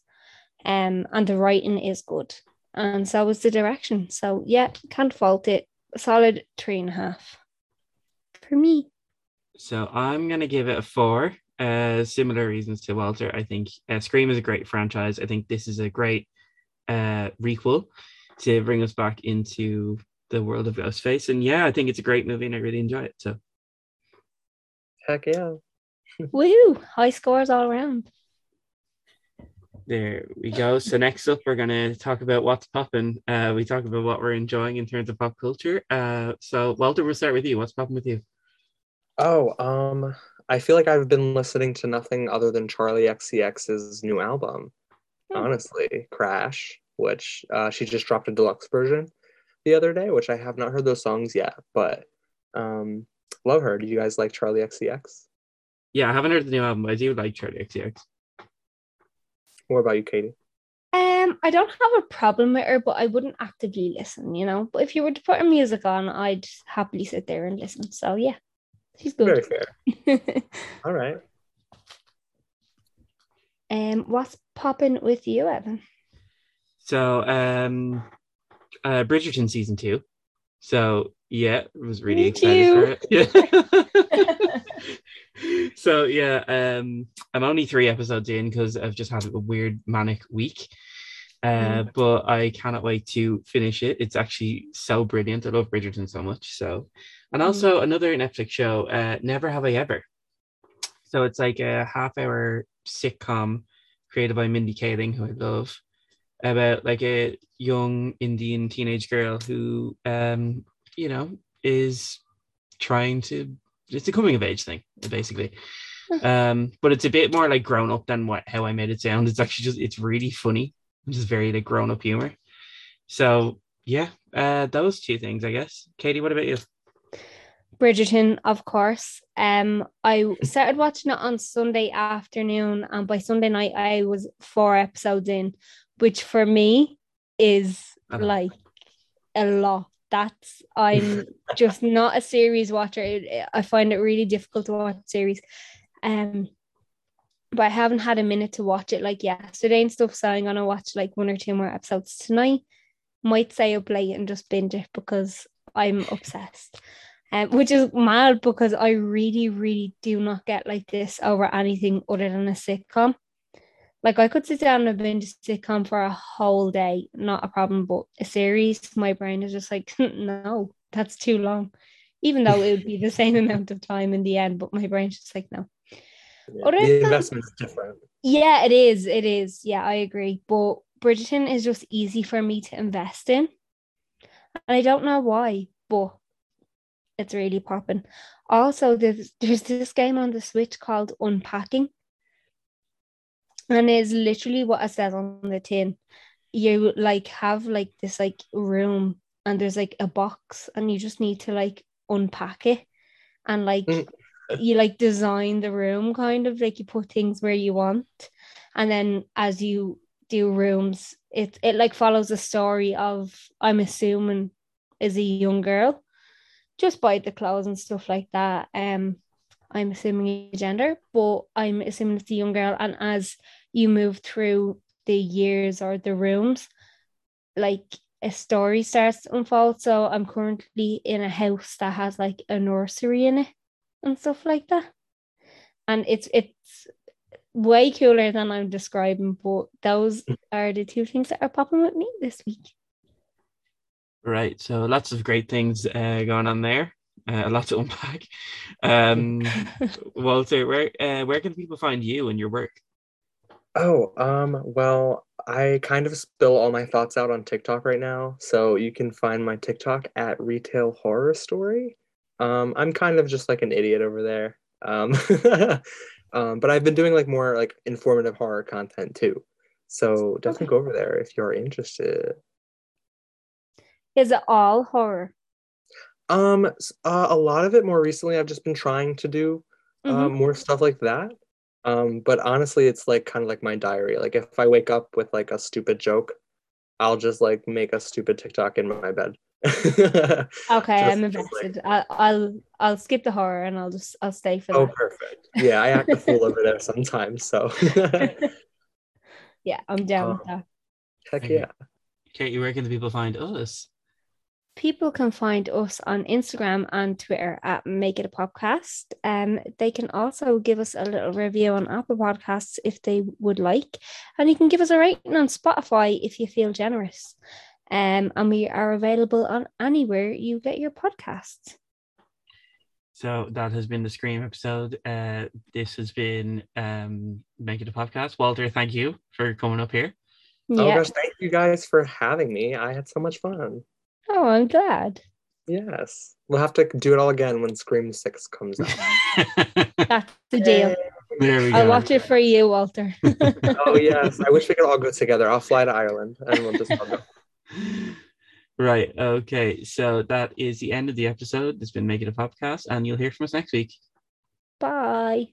um, and the writing is good, and so is the direction. So yeah, can't fault it. A solid three and a half for me. So I'm gonna give it a four. Uh, similar reasons to Walter. I think uh, Scream is a great franchise. I think this is a great uh requel to bring us back into the world of Ghostface, and yeah, I think it's a great movie and I really enjoy it. So heck yeah. Woo! High scores all around. There we go. So next up, we're gonna talk about what's popping. Uh we talk about what we're enjoying in terms of pop culture. Uh so Walter, we'll start with you. What's popping with you? Oh, um I feel like I've been listening to nothing other than Charlie X C X's new album. Oh. Honestly, Crash, which uh she just dropped a deluxe version the other day, which I have not heard those songs yet, but um, love her. Do you guys like Charlie X C X? Yeah, I haven't heard the new album, but I do like Charlie X C X. What about you, Katie? Um, I don't have a problem with her, but I wouldn't actively listen, you know? But if you were to put her music on, I'd happily sit there and listen. So yeah, she's good. Very fair. All right. Um, what's popping with you, Evan? So, um... Uh, Bridgerton season two, so yeah, I was really Me excited too. for it. Yeah. So yeah, um, I'm only three episodes in because I've just had a weird manic week, uh, mm. but I cannot wait to finish it. It's actually so brilliant. I love Bridgerton so much. So, and also mm. another Netflix show, uh, Never Have I Ever. So it's like a half-hour sitcom created by Mindy Kaling, who I love, about like a young Indian teenage girl who, um, you know, is trying to, it's a coming of age thing, basically. Um, but it's a bit more like grown up than what how I made it sound. It's actually just, it's really funny. It's just very like grown up humor. So yeah, uh, those two things, I guess. Katie, what about you? Bridgerton, of course. Um, I started watching it on Sunday afternoon, and by Sunday night, I was four episodes in, which for me is like a lot. That's, I'm just not a series watcher. I find it really difficult to watch series. Um, but I haven't had a minute to watch it like yesterday and stuff, so I'm going to watch like one or two more episodes tonight. Might stay up late and just binge it because I'm obsessed. Um, which is mad because I really, really do not get like this over anything other than a sitcom. Like, I could sit down and binge a sitcom for a whole day, not a problem, but a series, my brain is just like, no, that's too long. Even though it would be the same amount of time in the end, but my brain's just like, no. Yeah, the investment's different. Yeah, it is. It is. Yeah, I agree. But Bridgerton is just easy for me to invest in. And I don't know why, but it's really popping. Also, there's, there's this game on the Switch called Unpacking, and it's literally what it says on the tin. You like have like this like room, and there's like a box, and you just need to like unpack it, and like mm. you like design the room, kind of like you put things where you want, and then as you do rooms, it it like follows a story of, I'm assuming, is a young girl, just by the clothes and stuff like that. Um, I'm assuming a gender, but I'm assuming it's a young girl. And as you move through the years or the rooms, like a story starts to unfold. So I'm currently in a house that has like a nursery in it and stuff like that. And it's it's way cooler than I'm describing, but those are the two things that are popping with me this week. Right, so lots of great things uh, going on there. Uh, a lot to unpack. Um, Walter, where uh, where can people find you and your work? Oh, um, well, I kind of spill all my thoughts out on TikTok right now, so you can find my TikTok at Retail Horror Story. Um, I'm kind of just like an idiot over there, um, um, but I've been doing like more like informative horror content too. So definitely go over there if you're interested. Is it all horror? Um, uh, a lot of it. More recently, I've just been trying to do uh, mm-hmm. more stuff like that. Um, but honestly, it's like kind of like my diary. Like if I wake up with like a stupid joke, I'll just like make a stupid TikTok in my bed. Okay, I'm invested. Like, I'll, I'll I'll skip the horror and I'll just I'll stay for. Oh, that. Perfect. Yeah, I act a fool over there sometimes. So. Yeah, I'm down um, with that. Heck yeah. Katie, where can the people find us? People can find us on Instagram and Twitter at Make It a Podcast. Um, they can also give us a little review on Apple Podcasts if they would like. And you can give us a rating on Spotify if you feel generous. Um, and we are available on anywhere you get your podcasts. So that has been the Scream episode. Uh, this has been um, Make It a Podcast. Walter, thank you for coming up here. Oh yeah. Gosh, thank you guys for having me. I had so much fun. Oh, I'm glad. Yes. We'll have to do it all again when Scream six comes out. That's the deal. There we go. I'll watch it for you, Walter. Oh, yes. I wish we could all go together. I'll fly to Ireland and we'll just all go. Right. Okay. So that is the end of the episode. It's been Make It a Podcast, and you'll hear from us next week. Bye.